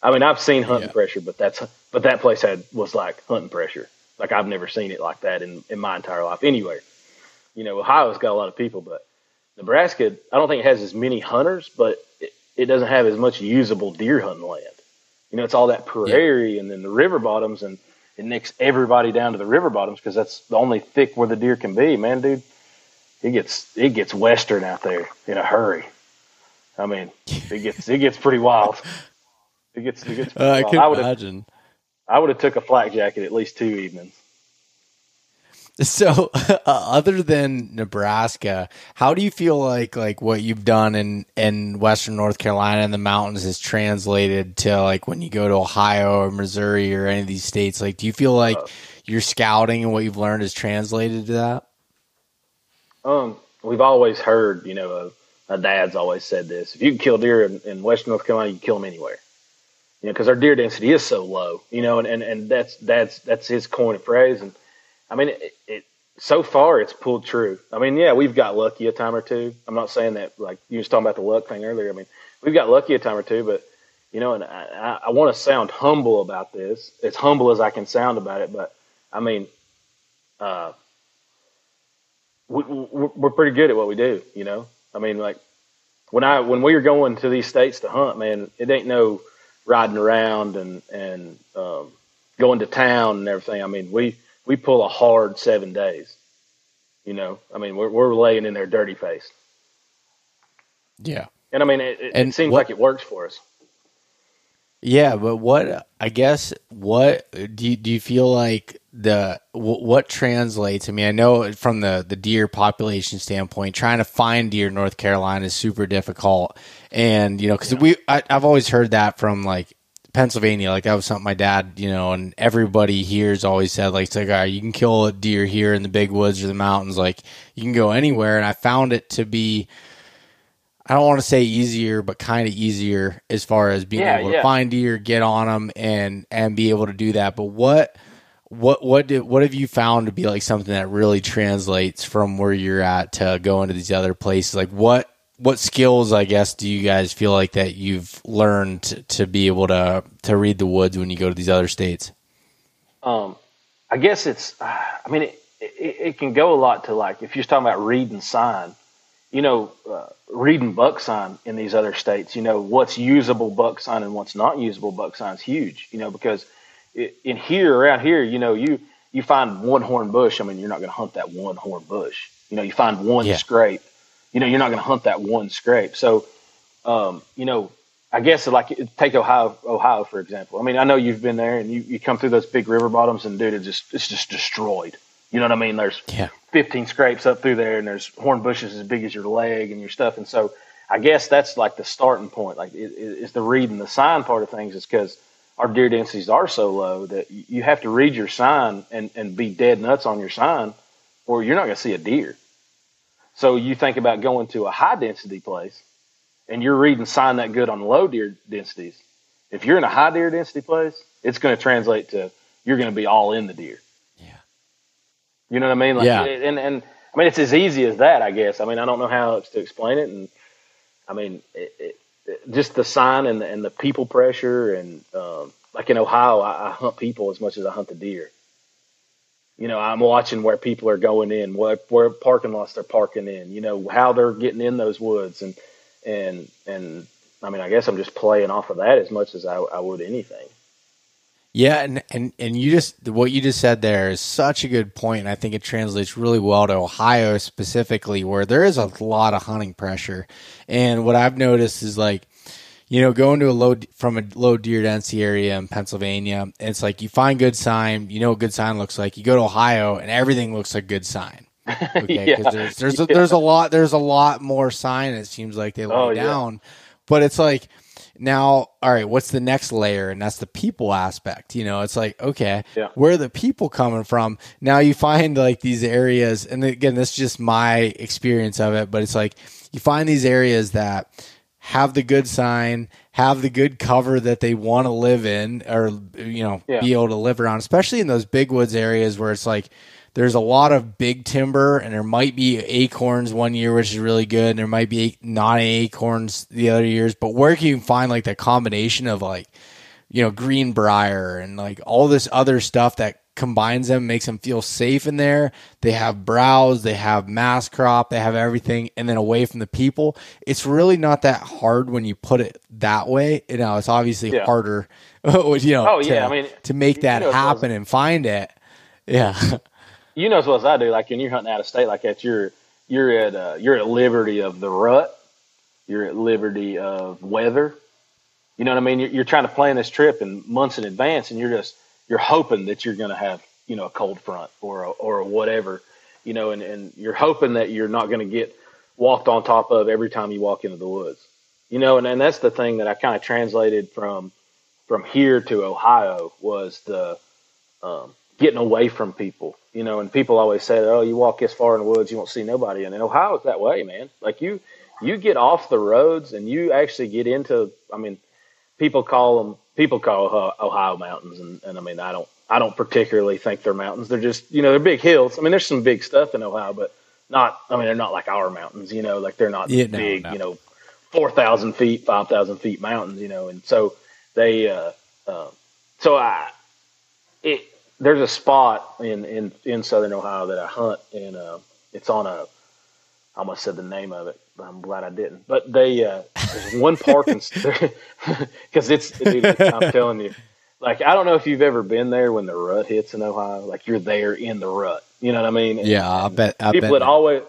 I mean, I've seen hunting pressure, but that place was like hunting pressure. Like, I've never seen it like that in my entire life anywhere. You know, Ohio's got a lot of people, but Nebraska, I don't think it has as many hunters, but it doesn't have as much usable deer hunting land. You know, it's all that prairie and then the river bottoms, and it nicks everybody down to the river bottoms because that's the only thick where the deer can be. Man, dude, it gets western out there in a hurry. I mean, it gets pretty wild. It gets pretty wild. I can imagine. I would have took a flak jacket at least 2 evenings. So other than Nebraska, how do you feel like what you've done in Western North Carolina and the mountains is translated to like when you go to Ohio or Missouri or any of these states? Like, do you feel like your scouting and what you've learned is translated to that? We've always heard, you know, my dad's always said this: if you can kill deer in Western North Carolina, you can kill them anywhere. You know, because our deer density is so low, you know, and that's his coin of phrase. And I mean, it so far it's pulled true. I mean, yeah, we've got lucky a time or two. I'm not saying that, like you was talking about the luck thing earlier. I mean, we've got lucky a time or two, but you know, and I want to sound humble about this, as humble as I can sound about it. But I mean, we're pretty good at what we do, you know? I mean, like when we were going to these states to hunt, man, it ain't no riding around and going to town and everything. I mean, we pull a hard 7 days, you know? I mean, we're laying in there dirty faced. Yeah. And I mean, it seems like it works for us. Yeah. But what do you feel like what translates? I mean, I know from the deer population standpoint, trying to find deer in North Carolina is super difficult. And, you know, I've always heard that from like Pennsylvania, like that was something my dad, you know, and everybody here's always said, like, it's like, all right, you can kill a deer here in the big woods or the mountains, like you can go anywhere. And I found it to be, I don't want to say easier, but kind of easier as far as being able to find deer, get on them and be able to do that. But what have you found to be like something that really translates from where you're at to going to these other places? Like what skills, I guess, do you guys feel like that you've learned to be able to read the woods when you go to these other states? I guess it's, I mean, it can go a lot to, like, if you're talking about reading sign, you know, reading buck sign in these other states, you know, what's usable buck sign and what's not usable buck sign is huge, you know, because around here, you know, you find one horn bush. I mean, you're not going to hunt that one horn bush. You know, you find one scrape. You know, you're not going to hunt that one scrape. So, you know, I guess like take Ohio, for example. I mean, I know you've been there and you come through those big river bottoms and dude, it's just destroyed. You know what I mean? There's 15 scrapes up through there and there's horn bushes as big as your leg and your stuff. And so I guess that's like the starting point. Like it's the reading the sign part of things is because our deer densities are so low that you have to read your sign and be dead nuts on your sign or you're not going to see a deer. So you think about going to a high density place and you're reading sign that good on low deer densities. If you're in a high deer density place, it's going to translate to, you're going to be all in the deer. Yeah. You know what I mean? Like, yeah. And I mean, it's as easy as that, I guess. I mean, I don't know how else to explain it. And I mean, just the sign and the people pressure and, like in Ohio, I hunt people as much as I hunt the deer. You know, I'm watching where people are going in, where parking lots they're parking in, you know, how they're getting in those woods. And I mean, I guess I'm just playing off of that as much as I would anything. Yeah. And you just, what you just said there is such a good point. And I think it translates really well to Ohio specifically, where there is a lot of hunting pressure. And what I've noticed is like, you know, going to a low deer density area in Pennsylvania, and it's like you find good sign, you know what good sign looks like. You go to Ohio, and everything looks like good sign. Okay, because there's a lot more sign. It seems like they lay down, but it's like now, all right, what's the next layer? And that's the people aspect. You know, it's like okay, where are the people coming from? Now you find like these areas, and again, that's just my experience of it, but it's like you find these areas that have the good sign, have the good cover that they want to live in, or, you know, yeah, be able to live around, especially in those big woods areas where it's like there's a lot of big timber and there might be acorns one year, which is really good, and there might be non-acorns the other years. But where can you find like that combination of like, you know, green briar and like all this other stuff that combines them, makes them feel safe in there. They have browse, they have mass crop, they have everything, and then away from the people. It's really not that hard when you put it that way. You know, it's obviously harder, you know, to make that happen and find it. Yeah. You know as well as I do, like when you're hunting out of state like that, you're at liberty of the rut. You're at liberty of weather. You know what I mean? You're trying to plan this trip in months in advance, and you're hoping that you're going to have, you know, a cold front or whatever, you know, and you're hoping that you're not going to get walked on top of every time you walk into the woods, you know, and that's the thing that I kind of translated from here to Ohio was the getting away from people, you know, and people always say, oh, you walk this far in the woods, you won't see nobody. And in Ohio, it's that way, man. Like you get off the roads and you actually get into, I mean, people call Ohio mountains. And I mean, I don't particularly think they're mountains. They're just, you know, they're big hills. I mean, there's some big stuff in Ohio, but they're not like our mountains, you know, like they're not big, you know, 4,000 feet, 5,000 feet mountains, you know? And so they, there's a spot in Southern Ohio that I hunt and, it's on I almost said the name of it, but I'm glad I didn't. But they, there's one parking, because I'm telling you, like, I don't know if you've ever been there when the rut hits in Ohio, like you're there in the rut, you know what I mean? And,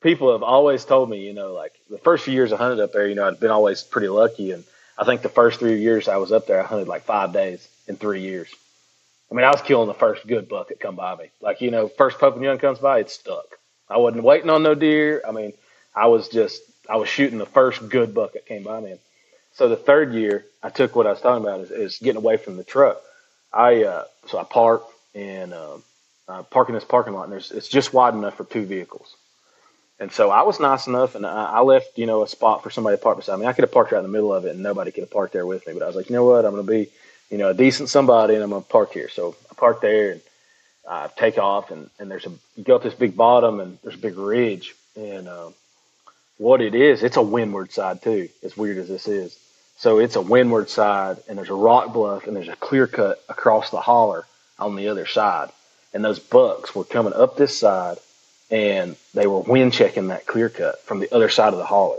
people have always told me, you know, like the first few years I hunted up there, you know, I'd been always pretty lucky. And I think the first 3 years I was up there, I hunted like 5 days in 3 years. I mean, I was killing the first good buck that come by me. Like, you know, first Pope and Young comes by, it's stuck. I wasn't waiting on no deer. I mean, I was shooting the first good buck that came by me. So the third year I took what I was talking about is getting away from the truck. So I parked and I park in this parking lot and it's just wide enough for two vehicles. And so I was nice enough and I left, you know, a spot for somebody to park beside me. I could have parked right in the middle of it and nobody could have parked there with me, but I was like, you know what, I'm going to be, you know, a decent somebody and I'm going to park here. So I parked there and I take off and you go up this big bottom and there's a big ridge and what it is, it's a windward side too, as weird as this is. So it's a windward side and there's a rock bluff and there's a clear cut across the holler on the other side. And those bucks were coming up this side and they were wind checking that clear cut from the other side of the holler.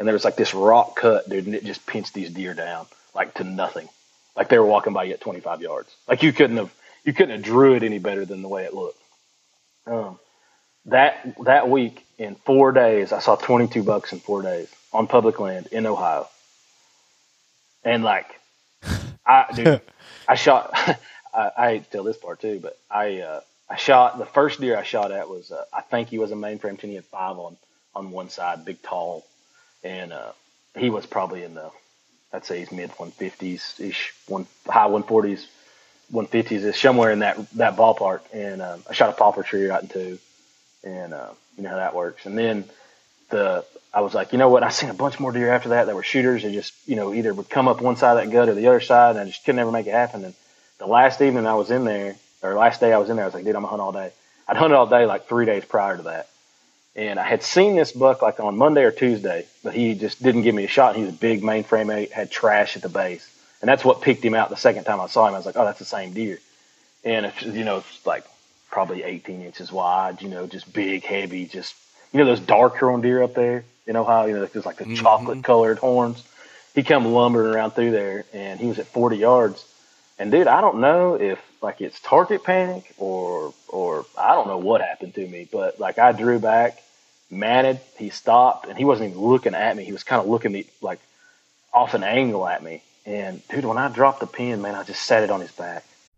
And there was like this rock cut, dude, and it just pinched these deer down like to nothing. Like they were walking by you at 25 yards. Like you couldn't have drew it any better than the way it looked. That week in 4 days, I saw 22 bucks in 4 days on public land in Ohio. And like, I hate to tell this part too, but I shot the first deer I shot at was, I think he was a mainframe 10. He had five on one side, big, tall. And, he was probably in the, I'd say he's mid 150s ish, high 140s, 150s is somewhere in that ballpark. And I shot a poplar tree right in two, and you know how that works. And then I was like, you know what? I seen a bunch more deer after that. There were shooters that just, you know, either would come up one side of that gut or the other side, and I just could never make it happen. And the last day I was in there, I was like, dude, I'm gonna hunt all day. I'd hunted all day like 3 days prior to that, and I had seen this buck like on Monday or Tuesday, but he just didn't give me a shot. He was a big mainframe 8, had trash at the base. And that's what picked him out the second time I saw him. I was like, oh, that's the same deer. And, you know, it's like probably 18 inches wide, you know, just big, heavy, just, you know, those dark Huron deer up there in Ohio, you know, there's like the chocolate-colored horns. He come lumbering around through there, and he was at 40 yards. And, dude, I don't know if, like, it's target panic or I don't know what happened to me, but, like, I drew back, matted, he stopped, and he wasn't even looking at me. He was kind of looking, like, off an angle at me. And, dude, when I dropped the pin, man, I just sat it on his back.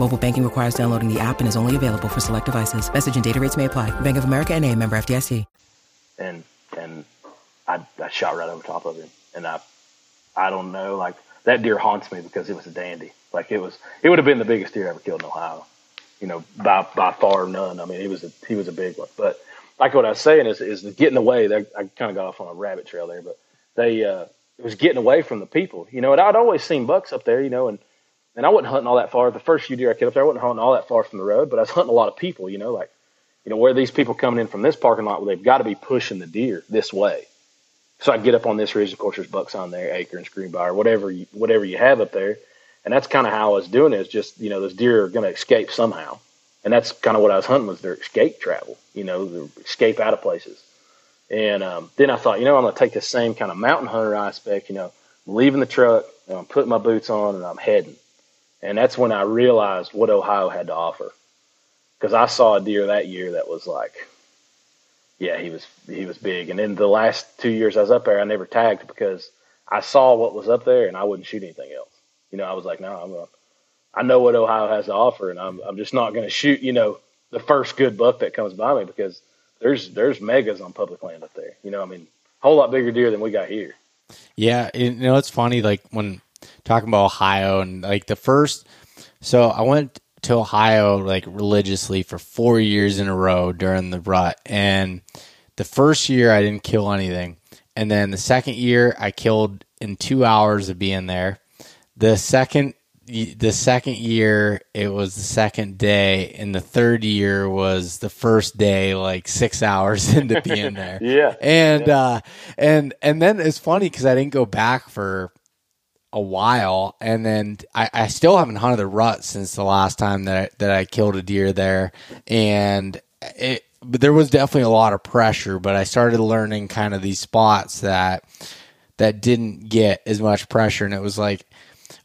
Mobile banking requires downloading the app and is only available for select devices. Message and data rates may apply. Bank of America NA, member FDIC. And I shot right over top of him. And I don't know, like, that deer haunts me because it was a dandy. Like, it would have been the biggest deer ever killed in Ohio. You know, by far none. I mean, he was a big one. But like what I was saying is getting away. I kind of got off on a rabbit trail there, but it was getting away from the people, you know, and I'd always seen bucks up there, you know, and I wasn't hunting all that far. The first few deer I killed up there, I wasn't hunting all that far from the road, but I was hunting a lot of people, you know, like, you know, where are these people coming in from this parking lot? Well, they've got to be pushing the deer this way. So I get up on this ridge, of course, there's bucks on there, acorns, greenbrier, whatever you have up there. And that's kind of how I was doing it, is just, you know, those deer are going to escape somehow. And that's kind of what I was hunting, was their escape travel, you know, their escape out of places. And then I thought, you know, I'm going to take the same kind of mountain hunter aspect, you know, I'm leaving the truck, and I'm putting my boots on, and I'm heading. And that's when I realized what Ohio had to offer. Because I saw a deer that year that was like, yeah, he was big. And then the last 2 years I was up there, I never tagged because I saw what was up there and I wouldn't shoot anything else. You know, I was like, no, I know what Ohio has to offer, and I'm just not going to shoot, you know, the first good buck that comes by me, because there's megas on public land up there. You know, I mean, a whole lot bigger deer than we got here. Yeah, you know, it's funny, like, when talking about Ohio and, like, so I went to Ohio, like, religiously for 4 years in a row during the rut, and the first year I didn't kill anything, and then the second year I killed in 2 hours of being there. The second year, it was the second day, and the third year was the first day, like 6 hours into being there. Yeah, and yeah. And then it's funny because I didn't go back for a while, and then I still haven't hunted the rut since the last time that I killed a deer there, but there was definitely a lot of pressure. But I started learning kind of these spots that didn't get as much pressure, and it was like,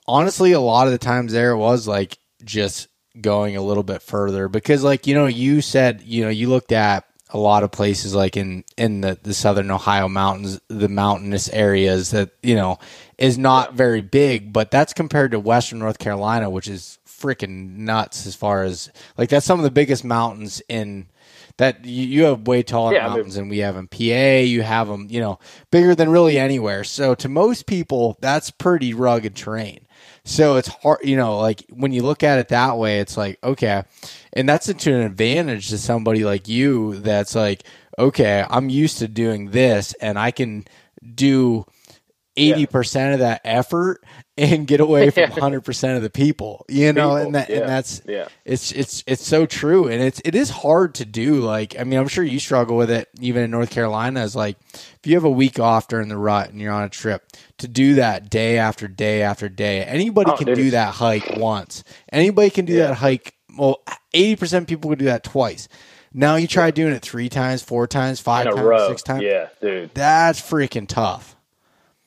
honestly, a lot of the times there was like just going a little bit further, because, like, you know, you said, you know, you looked at a lot of places like in the southern Ohio mountains, the mountainous areas that, you know, is not very big, but that's compared to Western North Carolina, which is freaking nuts as far as, like, that's some of the biggest mountains in that. You have way taller mountains than we have in PA. You have them, you know, bigger than really anywhere. So to most people, that's pretty rugged terrain. So it's hard, you know, like, when you look at it that way, it's like, okay. And that's to an advantage to somebody like you that's like, okay, I'm used to doing this and I can do 80% of that effort and get away from 100% of the people, you know, it's so true. And it is hard to do. Like, I mean, I'm sure you struggle with it even in North Carolina, is like, if you have a week off during the rut and you're on a trip, to do that day after day after day, anybody can do that hike once. Anybody can do that hike. Well, 80% of people could do that twice. Now you try doing it 3 times, 4 times, 5 times, 6 times. Yeah, dude, that's freaking tough.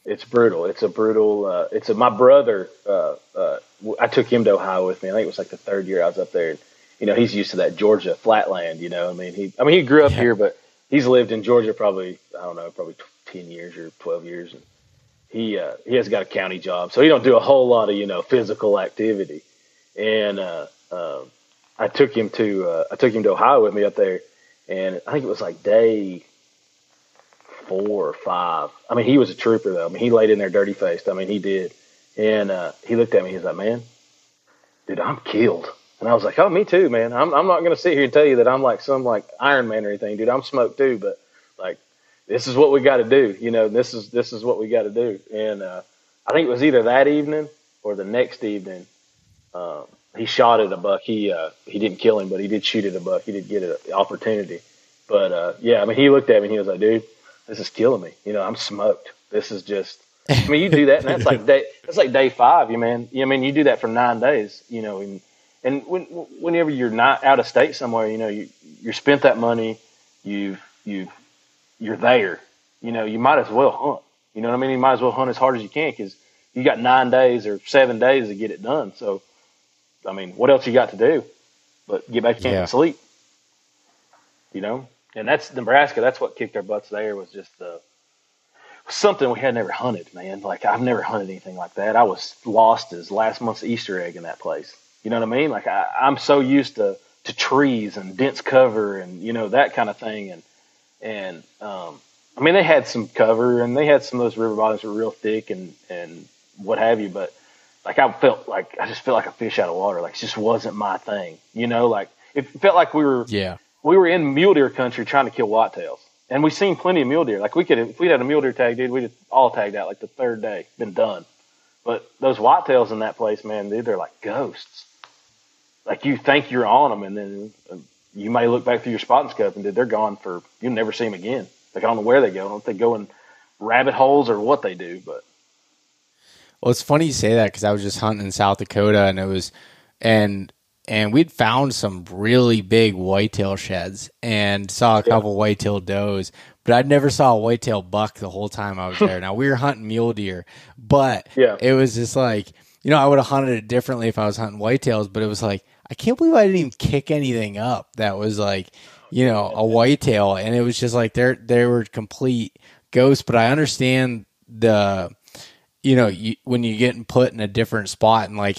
It's brutal. It's a brutal, my brother, I took him to Ohio with me. I think it was like the third year I was up there. And, you know, he's used to that Georgia flatland, you know, I mean, he grew up here, but he's lived in Georgia probably, I don't know, probably 10 years or 12 years. And he has got a county job, so he don't do a whole lot of, you know, physical activity. And, I took him to Ohio with me up there. And I think it was like day 4 or 5. I mean, he was a trooper though. I mean, he laid in there dirty faced. I mean, he did. And he looked at me. He's like, "Man, dude, I'm killed." And I was like, "Oh, me too, man. I'm not gonna sit here and tell you that I'm like some like Iron Man or anything, dude. I'm smoked too. But like, this is what we got to do. You know, this is what we got to do." And I think it was either that evening or the next evening. He shot at a buck. He didn't kill him, but he did shoot at a buck. He did get an opportunity. But I mean, he looked at me and he was like, "Dude, this is killing me. You know, I'm smoked. This is just," I mean, you do that, and that's like day five, you man. You know, I mean, you do that for 9 days, you know, and whenever you're not out of state somewhere, you know, you're spent that money, you're there, you know, you might as well hunt, you know what I mean? You might as well hunt as hard as you can, because you got 9 days or 7 days to get it done. So, I mean, what else you got to do but get back to camp and sleep, you know? And that's Nebraska. That's what kicked our butts there, was just something we had never hunted, man. Like, I've never hunted anything like that. I was lost as last month's Easter egg in that place. You know what I mean? Like I'm so used to trees and dense cover and, you know, that kind of thing. And I mean, they had some cover and they had some of those river bottoms were real thick and what have you. But like, I just felt like a fish out of water. Like it just wasn't my thing, you know, like it felt like we were in mule deer country trying to kill whitetails. And we've seen plenty of mule deer. Like if we'd had a mule deer tag, dude, we'd have all tagged out like the third day, been done. But those whitetails in that place, man, dude, they're like ghosts. Like you think you're on them, and then you may look back through your spotting scope and dude, they're gone for, you'll never see them again. Like I don't know where they go. I don't know if they go in rabbit holes or what they do, but. Well, it's funny you say that because I was just hunting in South Dakota and it was, and we'd found some really big whitetail sheds and saw a couple whitetail does, but I never saw a whitetail buck the whole time I was there. Now, we were hunting mule deer, but it was just like, you know, I would have hunted it differently if I was hunting whitetails, but it was like, I can't believe I didn't even kick anything up that was like, you know, a whitetail. And it was just like, they were complete ghosts, but I understand the, you know, when you're getting put in a different spot and like,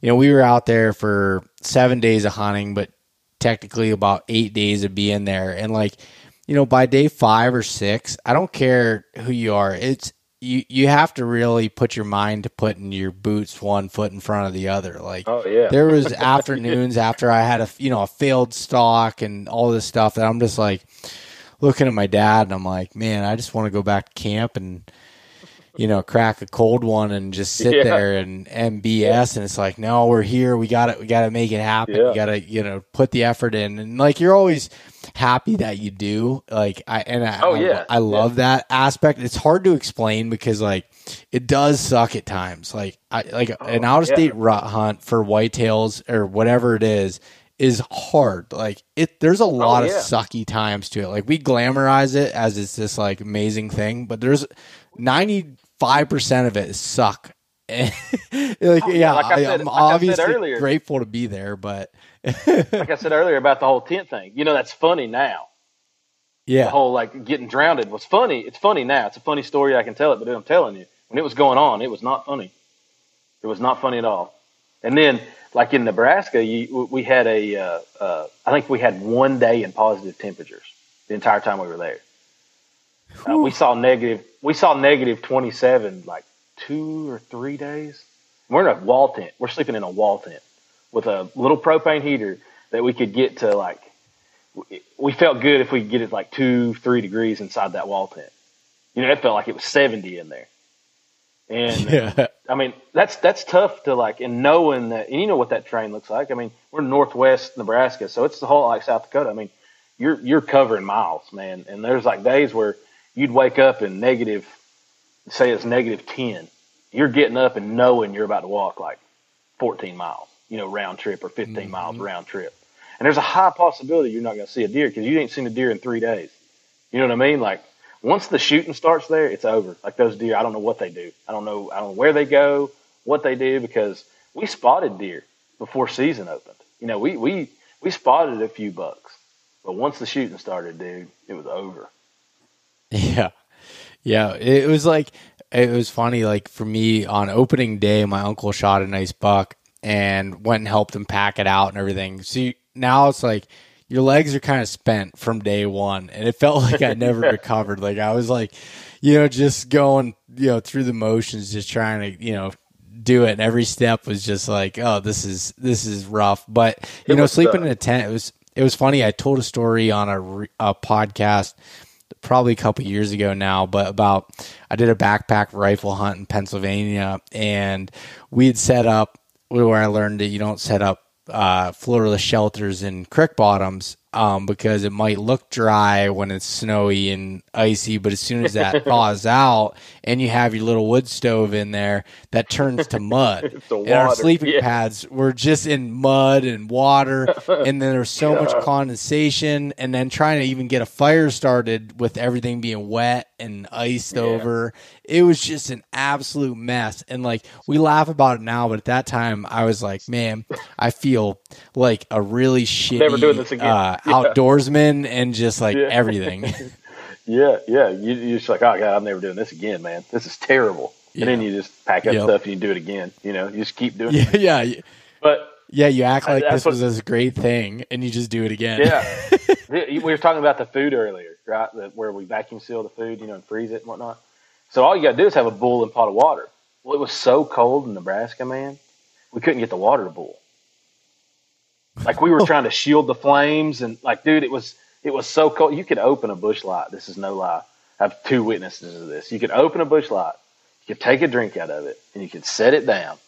you know, we were out there for 7 days of hunting, but technically about 8 days of being there. And like, you know, by day 5 or 6, I don't care who you are. It's you have to really put your mind to putting your boots one foot in front of the other. Like, there was afternoons after I had a failed stalk and all this stuff that I'm just like looking at my dad and I'm like, man, I just want to go back to camp and, you know, crack a cold one and just sit there and BS. Yeah. And it's like, no, we're here. We got to make it happen. Yeah. You got to, you know, put the effort in. And like, you're always happy that you do. Like I love that aspect. It's hard to explain because like it does suck at times. Like an out of state rut hunt for whitetails or whatever it is hard. Like there's a lot of sucky times to it. Like we glamorize it as it's this like amazing thing, but there's 95% of it is suck. And I'm obviously grateful to be there, but like I said earlier about the whole tent thing, you know, that's funny now. Yeah. The whole like getting drowned was funny. It's funny now. It's a funny story. I can tell it, but I'm telling you, when it was going on, it was not funny. It was not funny at all. And then like in Nebraska, we had I think we had 1 day in positive temperatures the entire time we were there. We saw negative 27 like 2 or 3 days. We're in a wall tent. We're sleeping in a wall tent with a little propane heater that we could get to like. We felt good if we could get it like 2-3 degrees inside that wall tent. You know, it felt like it was 70 in there. And I mean, that's tough to like. And knowing that, and you know what that terrain looks like. I mean, we're in northwest Nebraska, so it's the whole like South Dakota. I mean, you're covering miles, man. And there's like days where you'd wake up in negative, say it's negative 10. You're getting up and knowing you're about to walk like 14 miles, you know, round trip or 15 miles round trip. And there's a high possibility you're not going to see a deer because you ain't seen a deer in 3 days. You know what I mean? Like once the shooting starts there, it's over. Like those deer, I don't know what they do. I don't know where they go, what they do, because we spotted deer before season opened. You know, we spotted a few bucks, but once the shooting started, dude, it was over. Yeah. Yeah. It was like, it was funny. Like for me on opening day, my uncle shot a nice buck and went and helped him pack it out and everything. So now it's like your legs are kind of spent from day one. And it felt like I never recovered. Like I was like, you know, just going, you know, through the motions, just trying to, you know, do it. And every step was just like, oh, this is rough. But you know, sleeping in a tent, it was funny. I told a story on a podcast probably a couple years ago now, but about I did a backpack rifle hunt in Pennsylvania, and we had set up where I learned that you don't set up floorless shelters in creek bottoms because it might look dry when it's snowy and icy, but as soon as that thaws out and you have your little wood stove in there, that turns to mud. And our sleeping pads were just in mud and water, and then there's so much condensation, and then trying to even get a fire started with everything being wet and iced over. It was just an absolute mess. And like we laugh about it now, but at that time I was like, man, I feel like a really shitty never doing this again. Outdoorsman and just like everything. You're just like, oh God, I'm never doing this again, man. This is terrible. And then you just pack up stuff and you do it again. You know, you just keep doing it. But Yeah, you act like this was this great thing, and you just do it again. Yeah. We were talking about the food earlier, right, where we vacuum seal the food, you know, and freeze it and whatnot. So all you got to do is have a boil and pot of water. Well, it was so cold in Nebraska, man, we couldn't get the water to boil. Like, we were trying to shield the flames, and, like, dude, it was so cold. You could open a bush light. This is no lie. I have two witnesses of this. You could open a bush light, you could take a drink out of it, and you could set it down,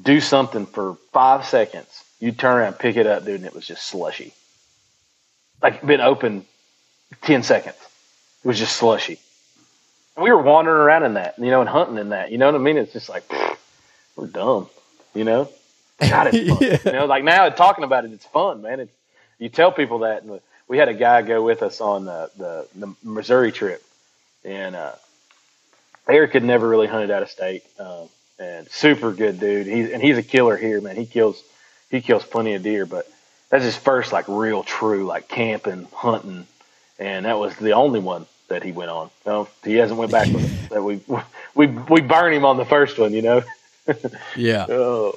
do something for 5 seconds. You'd turn around, pick it up, dude, and it was just slushy. Like, it'd been open 10 seconds. It was just slushy. And we were wandering around in that, you know, and hunting in that. You know what I mean? It's just like, pfft, we're dumb, you know? God, it's fun. Yeah. You know, like, now talking about it, it's fun, man. It's, you tell people that. And we had a guy go with us on the Missouri trip. And Eric had never really hunted out of state. And super good dude. He's a killer here, man. He kills plenty of deer, but that's his first, like, real true, like, camping, hunting. And that was the only one that he went on. No, he hasn't went back with it. That we burned him on the first one, you know? Yeah. Oh.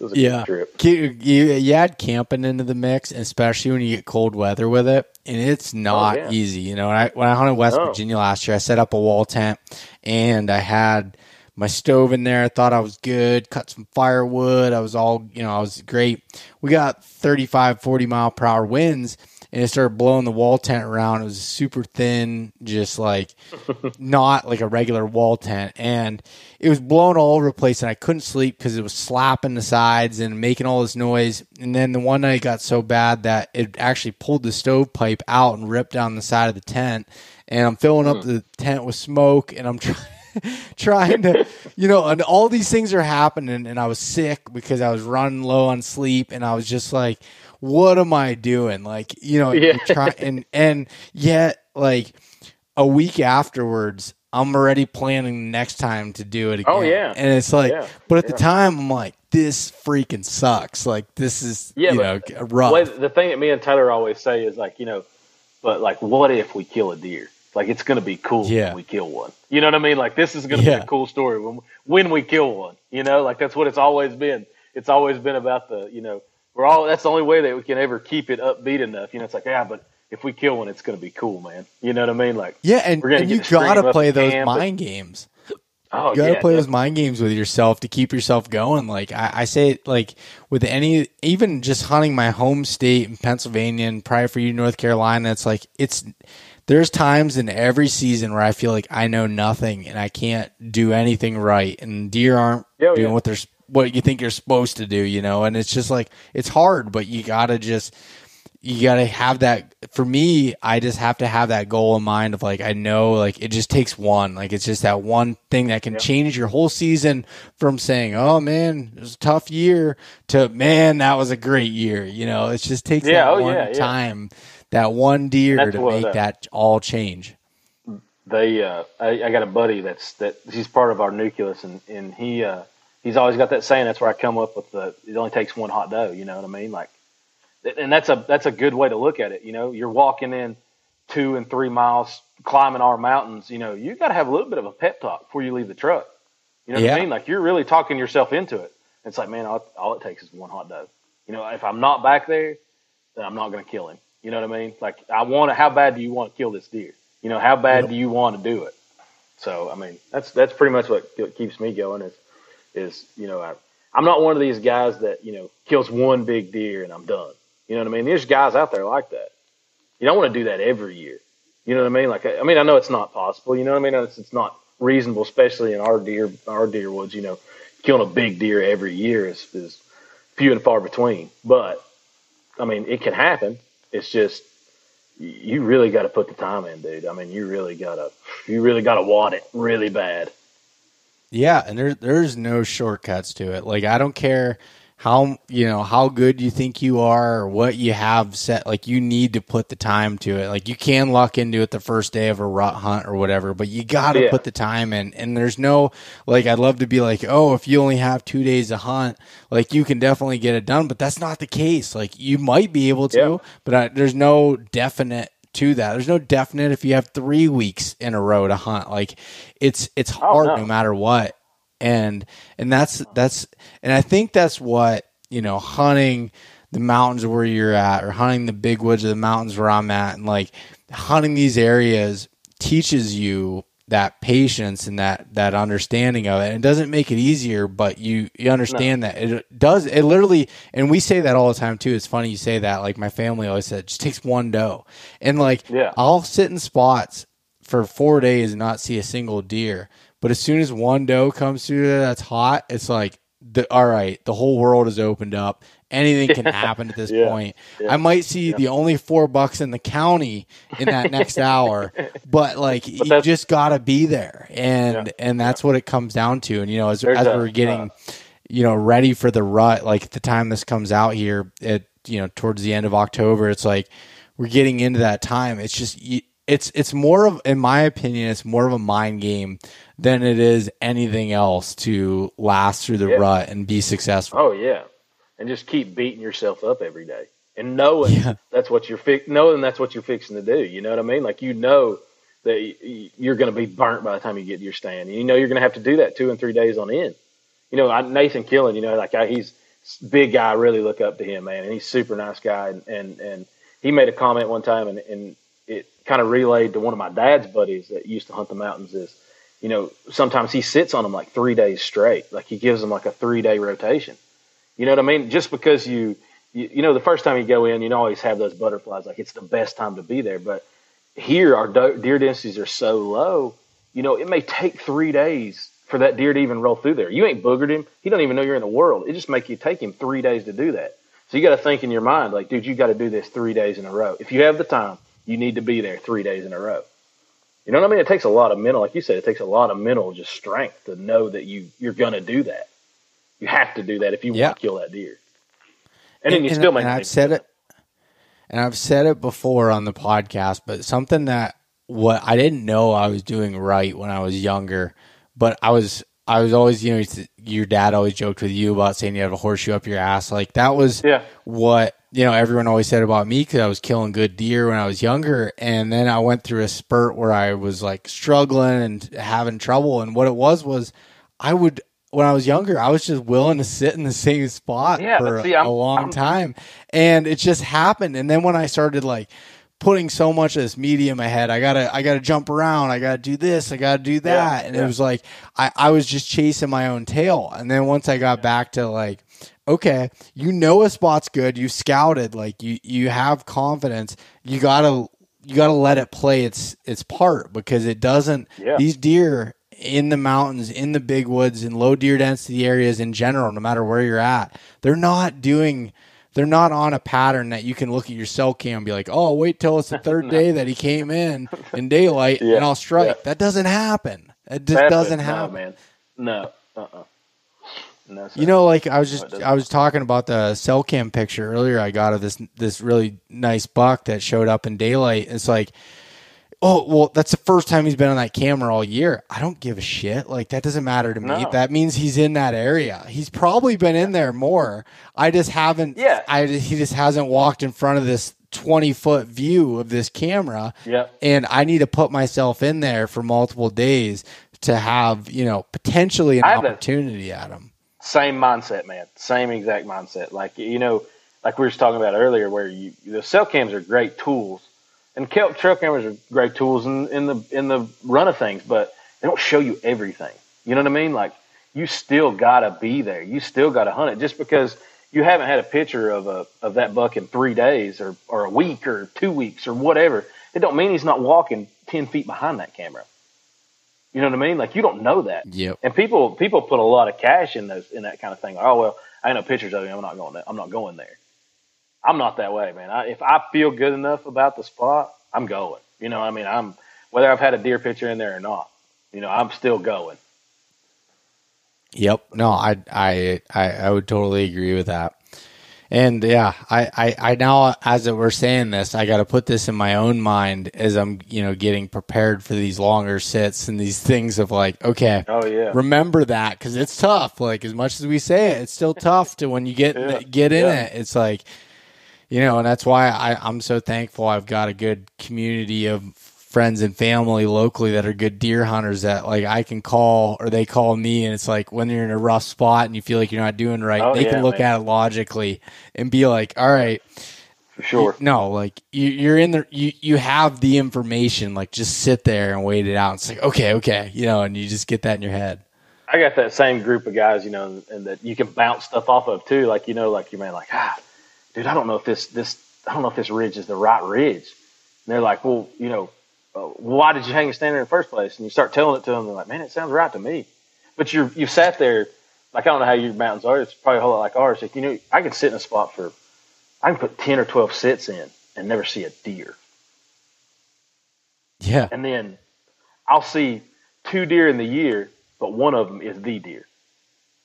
It was a good trip. You add camping into the mix, especially when you get cold weather with it, and it's not easy. You know, when I hunted West Virginia last year, I set up a wall tent, and I had my stove in there. I thought I was good, cut some firewood. I was all, you know, I was great. We got 35, 40-mile-per-hour winds, and it started blowing the wall tent around. It was super thin, just like not like a regular wall tent. And it was blowing all over the place, and I couldn't sleep because it was slapping the sides and making all this noise. And then the one night it got so bad that it actually pulled the stovepipe out and ripped down the side of the tent. And I'm filling up the tent with smoke, and I'm trying to, you know, and all these things are happening. And I was sick because I was running low on sleep, and I was just like, what am I doing? Like, you know, and yet, like, a week afterwards, I'm already planning next time to do it again. Oh yeah. And it's like, but at the time I'm like, this freaking sucks. Like, this is, you know, rough. The thing that me and Tyler always say is, like, you know, but, like, what if we kill a deer? Like, it's going to be cool when we kill one. You know what I mean? Like, this is going to be a cool story when we kill one, you know, like, that's what it's always been. It's always been about the, you know, that's the only way that we can ever keep it upbeat enough. You know, it's like, but if we kill one, it's going to be cool, man. You know what I mean? Like, and you got to play those mind games. You got to play those mind games with yourself to keep yourself going. Like, I say it, like, with even just hunting my home state in Pennsylvania and prior for you, North Carolina, it's like, there's times in every season where I feel like I know nothing and I can't do anything right, and deer aren't doing what you think you're supposed to do, you know. And it's just like, it's hard, but you gotta have that. For me, I just have to have that goal in mind of, like, I know, like, it just takes one. Like, it's just that one thing that can change your whole season from saying, oh man, it was a tough year, to, man, that was a great year. You know, it just takes time. That one deer that all change. They, I got a buddy that he's part of our nucleus, and he's always got that saying. That's where I come up with it only takes one hot doe. You know what I mean? Like, and that's a good way to look at it. You know, you're walking in 2 and 3 miles, climbing our mountains. You know, you got to have a little bit of a pep talk before you leave the truck. You know what I mean? Like, you're really talking yourself into it. It's like, man, all it takes is one hot doe. You know, if I'm not back there, then I'm not going to kill him. You know what I mean? Like, how bad do you want to kill this deer? You know, how bad do you want to do it? So, I mean, that's pretty much what keeps me going is, you know, I'm not one of these guys that, you know, kills one big deer and I'm done. You know what I mean? There's guys out there like that. You don't want to do that every year. You know what I mean? Like, I mean, I know it's not possible. You know what I mean? It's not reasonable, especially in our deer woods. You know, killing a big deer every year is few and far between. But, I mean, it can happen. It's just, you really got to put the time in, dude. I mean, you really got to want it really bad. Yeah. And there's no shortcuts to it. Like, I don't care how, you know, how good you think you are or what you have set. Like, you need to put the time to it. Like, you can luck into it the first day of a rut hunt or whatever, but you got to put the time in. And there's no, like, I'd love to be like, oh, if you only have 2 days to hunt, like, you can definitely get it done, but that's not the case. Like, you might be able to, but there's no definite to that. There's no definite if you have 3 weeks in a row to hunt. Like, it's hard no matter what. And I think that's what, you know, hunting the mountains where you're at, or hunting the big woods of the mountains where I'm at, and like hunting these areas teaches you that patience and that understanding of it. And it doesn't make it easier, but you understand that it does. It literally, and we say that all the time too. It's funny you say that. Like my family always said, it just takes one doe. And like, yeah, I'll sit in spots for 4 days and not see a single deer. But as soon as one doe comes through there that's hot, it's like, all right, the whole world is opened up. Anything can happen at this point. Yeah. I might see the only $4 in the county in that next hour, but like, but you just got to be there. And that's what it comes down to. And, you know, as we're getting, you know, ready for the rut, like at the time this comes out here at, you know, towards the end of October, it's like, we're getting into that time. It's just, it's more of, in my opinion, it's more of a mind game than it is anything else to last through the rut and be successful. Oh yeah. And just keep beating yourself up every day, and knowing that's what you're knowing that's what you're fixing to do. You know what I mean? Like, you know that you're going to be burnt by the time you get to your stand. You know you're going to have to do that 2 and 3 days on end. You know, Nathan Killen, you know, like he's big guy. I really look up to him, man, and he's a super nice guy. And he made a comment one time, and it kind of relayed to one of my dad's buddies that used to hunt the mountains is, you know, sometimes he sits on them like 3 days straight. Like he gives them like a 3-day rotation. You know what I mean? Just because you know, the first time you go in, you always have those butterflies. Like, it's the best time to be there. But here, our deer densities are so low, you know, it may take 3 days for that deer to even roll through there. You ain't boogered him. He don't even know you're in the world. It just make you take him 3 days to do that. So you got to think in your mind, like, dude, you got to do this 3 days in a row. If you have the time, you need to be there 3 days in a row. You know what I mean? It takes a lot of mental, like you said, it takes a lot of mental just strength to know that you're going to do that. You have to do that if you want to kill that deer. And then you still make it. I've said it before on the podcast, but something that what I didn't know I was doing right when I was younger, but I was always, you know, your dad always joked with you about saying you have a horseshoe up your ass. Like that was what, you know, everyone always said about me because I was killing good deer when I was younger. And then I went through a spurt where I was like struggling and having trouble. And what it was when I was younger, I was just willing to sit in the same spot for a long time. And it just happened. And then when I started like putting so much of this media in my head, I gotta jump around. I gotta do this. I gotta do that. And it was like, I was just chasing my own tail. And then once I got back to like, okay, you know, a spot's good. You scouted, like you have confidence. You gotta let it play its part, because it doesn't, these deer in the mountains, in the big woods, in low deer density areas in general, no matter where you're at, they're not on a pattern that you can look at your cell cam and be like, oh, wait till it's the third day that he came in daylight and I'll strike. That doesn't happen. It just doesn't happen. Man. No. No, you know, like I was talking about the cell cam picture earlier I got of this really nice buck that showed up in daylight. It's like, oh, well, that's the first time he's been on that camera all year. I don't give a shit. Like, that doesn't matter to me. No. That means he's in that area. He's probably been in there more. I just haven't. Yeah. He just hasn't walked in front of this 20-foot view of this camera. Yeah. And I need to put myself in there for multiple days to have, you know, potentially an opportunity at him. Same mindset, man. Same exact mindset. Like, you know, like we were just talking about earlier, where the cell cams are great tools. And kelp trail cameras are great tools in the run of things, but they don't show you everything. You know what I mean? Like, you still gotta be there. You still gotta hunt it. Just because you haven't had a picture of that buck in 3 days or a week or 2 weeks or whatever, it don't mean he's not walking 10 feet behind that camera. You know what I mean? Like, you don't know that. Yep. And people put a lot of cash in that kind of thing. Like, oh well, I ain't no pictures of him. I'm not going there. I'm not that way, man. If I feel good enough about the spot, I'm going. You know what I mean? Whether I've had a deer picture in there or not, you know, I'm still going. Yep. No, I would totally agree with that. And yeah, I now, as we're saying this, I got to put this in my own mind as I'm, you know, getting prepared for these longer sits and these things of like, okay, remember that, because it's tough. Like, as much as we say it, it's still tough to when you get in it. It's like, you know, and that's why I'm so thankful I've got a good community of friends and family locally that are good deer hunters that like I can call or they call me, and it's like when you're in a rough spot and you feel like you're not doing right, they can look at it logically and be like, all right, for sure. No, like you're in the, you have the information, like just sit there and wait it out. It's like, okay. You know, and you just get that in your head. I got that same group of guys, you know, and that you can bounce stuff off of too. Like, you know, like you may like, dude, I don't know if this ridge is the right ridge. And they're like, well, you know, why did you hang a stand there in the first place? And you start telling it to them. They're like, man, it sounds right to me. But you've sat there. Like, I don't know how your mountains are. It's probably a whole lot like ours. Like, you know, I could sit in a spot for, I can put 10 or 12 sits in and never see a deer. Yeah. And then I'll see 2 deer in the year, but one of them is the deer.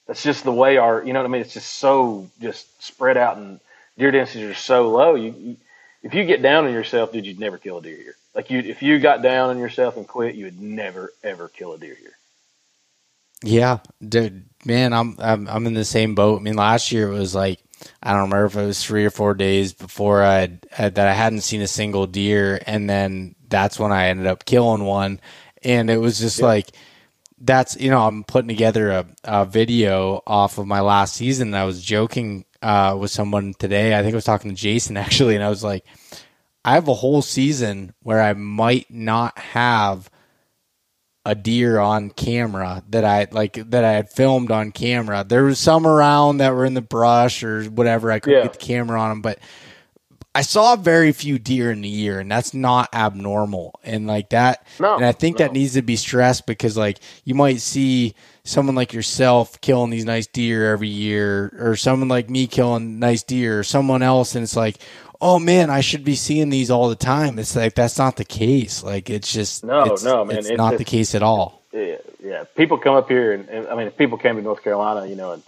That's just the way our, you know what I mean? It's just so just spread out, and deer densities are so low. You if you get down on yourself, dude, you'd never kill a deer here. Like if you got down on yourself and quit, you would never ever kill a deer here. Yeah, dude, man, I'm in the same boat. I mean, last year it was like, I don't remember if it was 3 or 4 days before I hadn't seen a single deer, and then that's when I ended up killing one, and it was just like, that's, you know, I'm putting together a video off of my last season. And I was joking with someone today. I think I was talking to Jason actually, and I was like, I have a whole season where I might not have a deer on camera that I had filmed on camera. There was some around that were in the brush or whatever. I couldn't get the camera on them, but I saw very few deer in the year, and that's not abnormal. And like that, and I think that needs to be stressed, because like you might see someone like yourself killing these nice deer every year, or someone like me killing nice deer, or someone else. And it's like, oh man, I should be seeing these all the time. It's like, that's not the case. Like, it's just, no, man. It's not the case at all. Yeah. People come up here and I mean, if people came to North Carolina, you know, and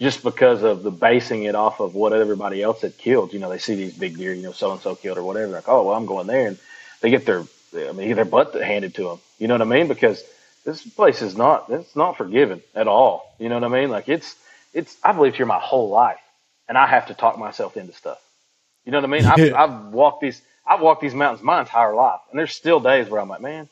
just because of the basing it off of what everybody else had killed, you know, they see these big deer, you know, so-and-so killed or whatever. Like, oh, well, I'm going there. And they get their butt handed to them. You know what I mean? Because this place is it's not forgiving at all. You know what I mean? Like I've lived here my whole life, and I have to talk myself into stuff. You know what I mean? I've walked these mountains my entire life, and there's still days where I'm like, man,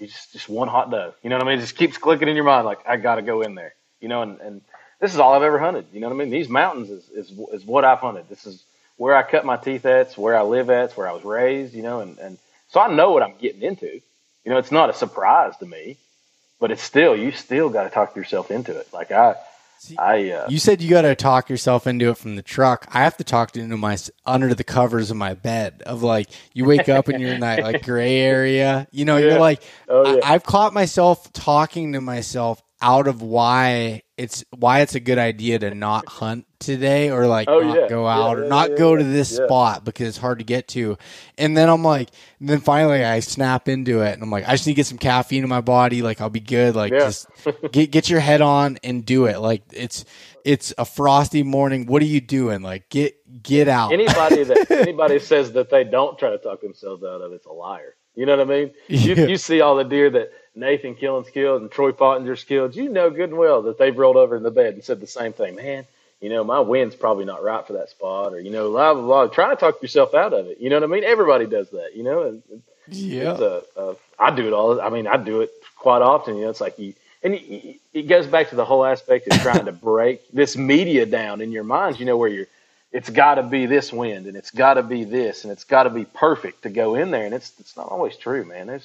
you just one hot dog. You know what I mean? It just keeps clicking in your mind, like, I got to go in there. You know, and this is all I've ever hunted. You know what I mean? These mountains is what I've hunted. This is where I cut my teeth at. It's where I live at. It's where I was raised. You know, and so I know what I'm getting into. You know, it's not a surprise to me, but it's still, you still got to talk yourself into it. Like you said you got to talk yourself into it from the truck. I have to talk into my under the covers of my bed, of like, you wake up and you're in that like gray area, you know, you're like, I've caught myself talking to myself out of why it's a good idea to not hunt today, or like go out or not go to this spot because it's hard to get to. And then I'm like, and then finally I snap into it, and I'm like, I just need to get some caffeine in my body. Like, I'll be good. Like just get your head on and do it. Like it's a frosty morning. What are you doing? Like get out. Anybody says that they don't try to talk themselves out of it's a liar. You know what I mean? You see all the deer that Nathan Killen's killed and Troy Pottinger's killed, you know good and well that they've rolled over in the bed and said the same thing. Man, you know, my wind's probably not right for that spot, or, you know, blah, blah, blah. Try to talk yourself out of it. You know what I mean? Everybody does that, you know? I do it all. I mean, I do it quite often. You know, it's like it goes back to the whole aspect of trying to break this media down in your mind, you know, where it's got to be this wind, and it's got to be this, and it's got to be perfect to go in there. And it's not always true, man.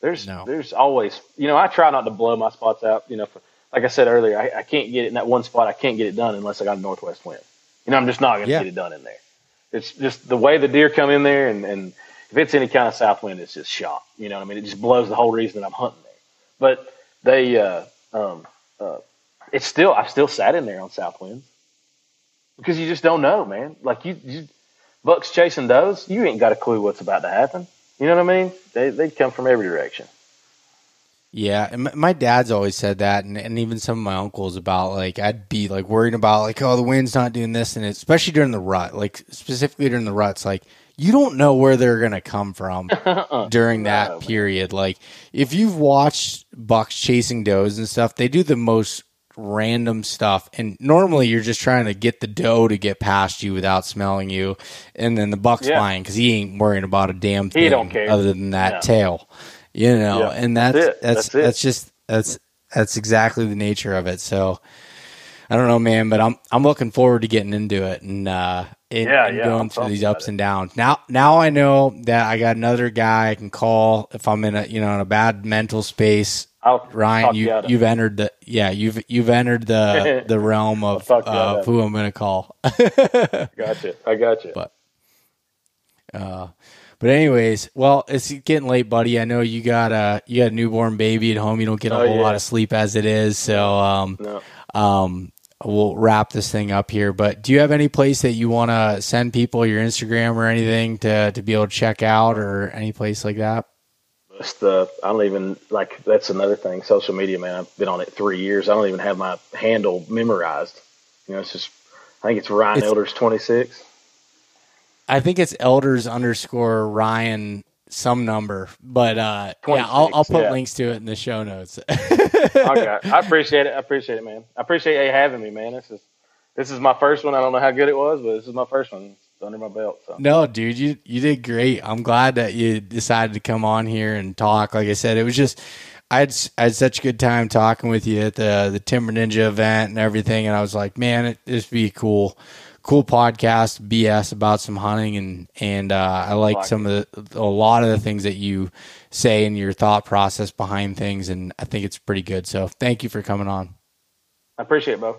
There's always, you know, I try not to blow my spots out. You know, like I said earlier, I can't get it in that one spot. I can't get it done unless I got a northwest wind. You know, I'm just not going to get it done in there. It's just the way the deer come in there. And if it's any kind of south wind, it's just shot. You know what I mean? It just blows the whole reason that I'm hunting there. But I've still sat in there on south winds because you just don't know, man. Like you bucks chasing does, you ain't got a clue what's about to happen. You know what I mean? They come from every direction. Yeah, and my dad's always said that, and even some of my uncles, about like, I'd be like worried about like, oh, the wind's not doing this, and especially during the rut, like specifically during the ruts, like you don't know where they're gonna come from during that period. Like if you've watched bucks chasing does and stuff, they do the most random stuff. And normally you're just trying to get the doe to get past you without smelling you. And then the buck's flying because he ain't worrying about a damn thing other than that tail, you know. Yeah. And that's exactly the nature of it. So I don't know, man, but I'm looking forward to getting into it and going through these ups and downs. Now I know that I got another guy I can call if I'm in a bad mental space. Ryan, you've entered the you've entered the the realm of who I'm gonna call. Gotcha. I gotcha. But anyways, well, it's getting late, buddy. I know you got a newborn baby at home. You don't get a whole lot of sleep as it is. So we'll wrap this thing up here. But do you have any place that you want to send people, your Instagram or anything, to be able to check out or any place like that? That's another thing. Social media, man. I've been on it 3 years. I don't even have my handle memorized. You know, I think it's Ryan Elders 26. I think it's Elders _ Ryan some number, but I'll put links to it in the show notes. Okay. I appreciate it, man. I appreciate you having me, man. This is my first one. I don't know how good it was, but this is my first one. It's under my belt. So. No, dude, you did great. I'm glad that you decided to come on here and talk. Like I said, it was just I had such a good time talking with you at the Timber Ninja event and everything, and I was like, man, this would be cool podcast BS about some hunting and I like a lot of the things that you say and your thought process behind things, and I think it's pretty good. So thank you for coming on. I appreciate it, Beau.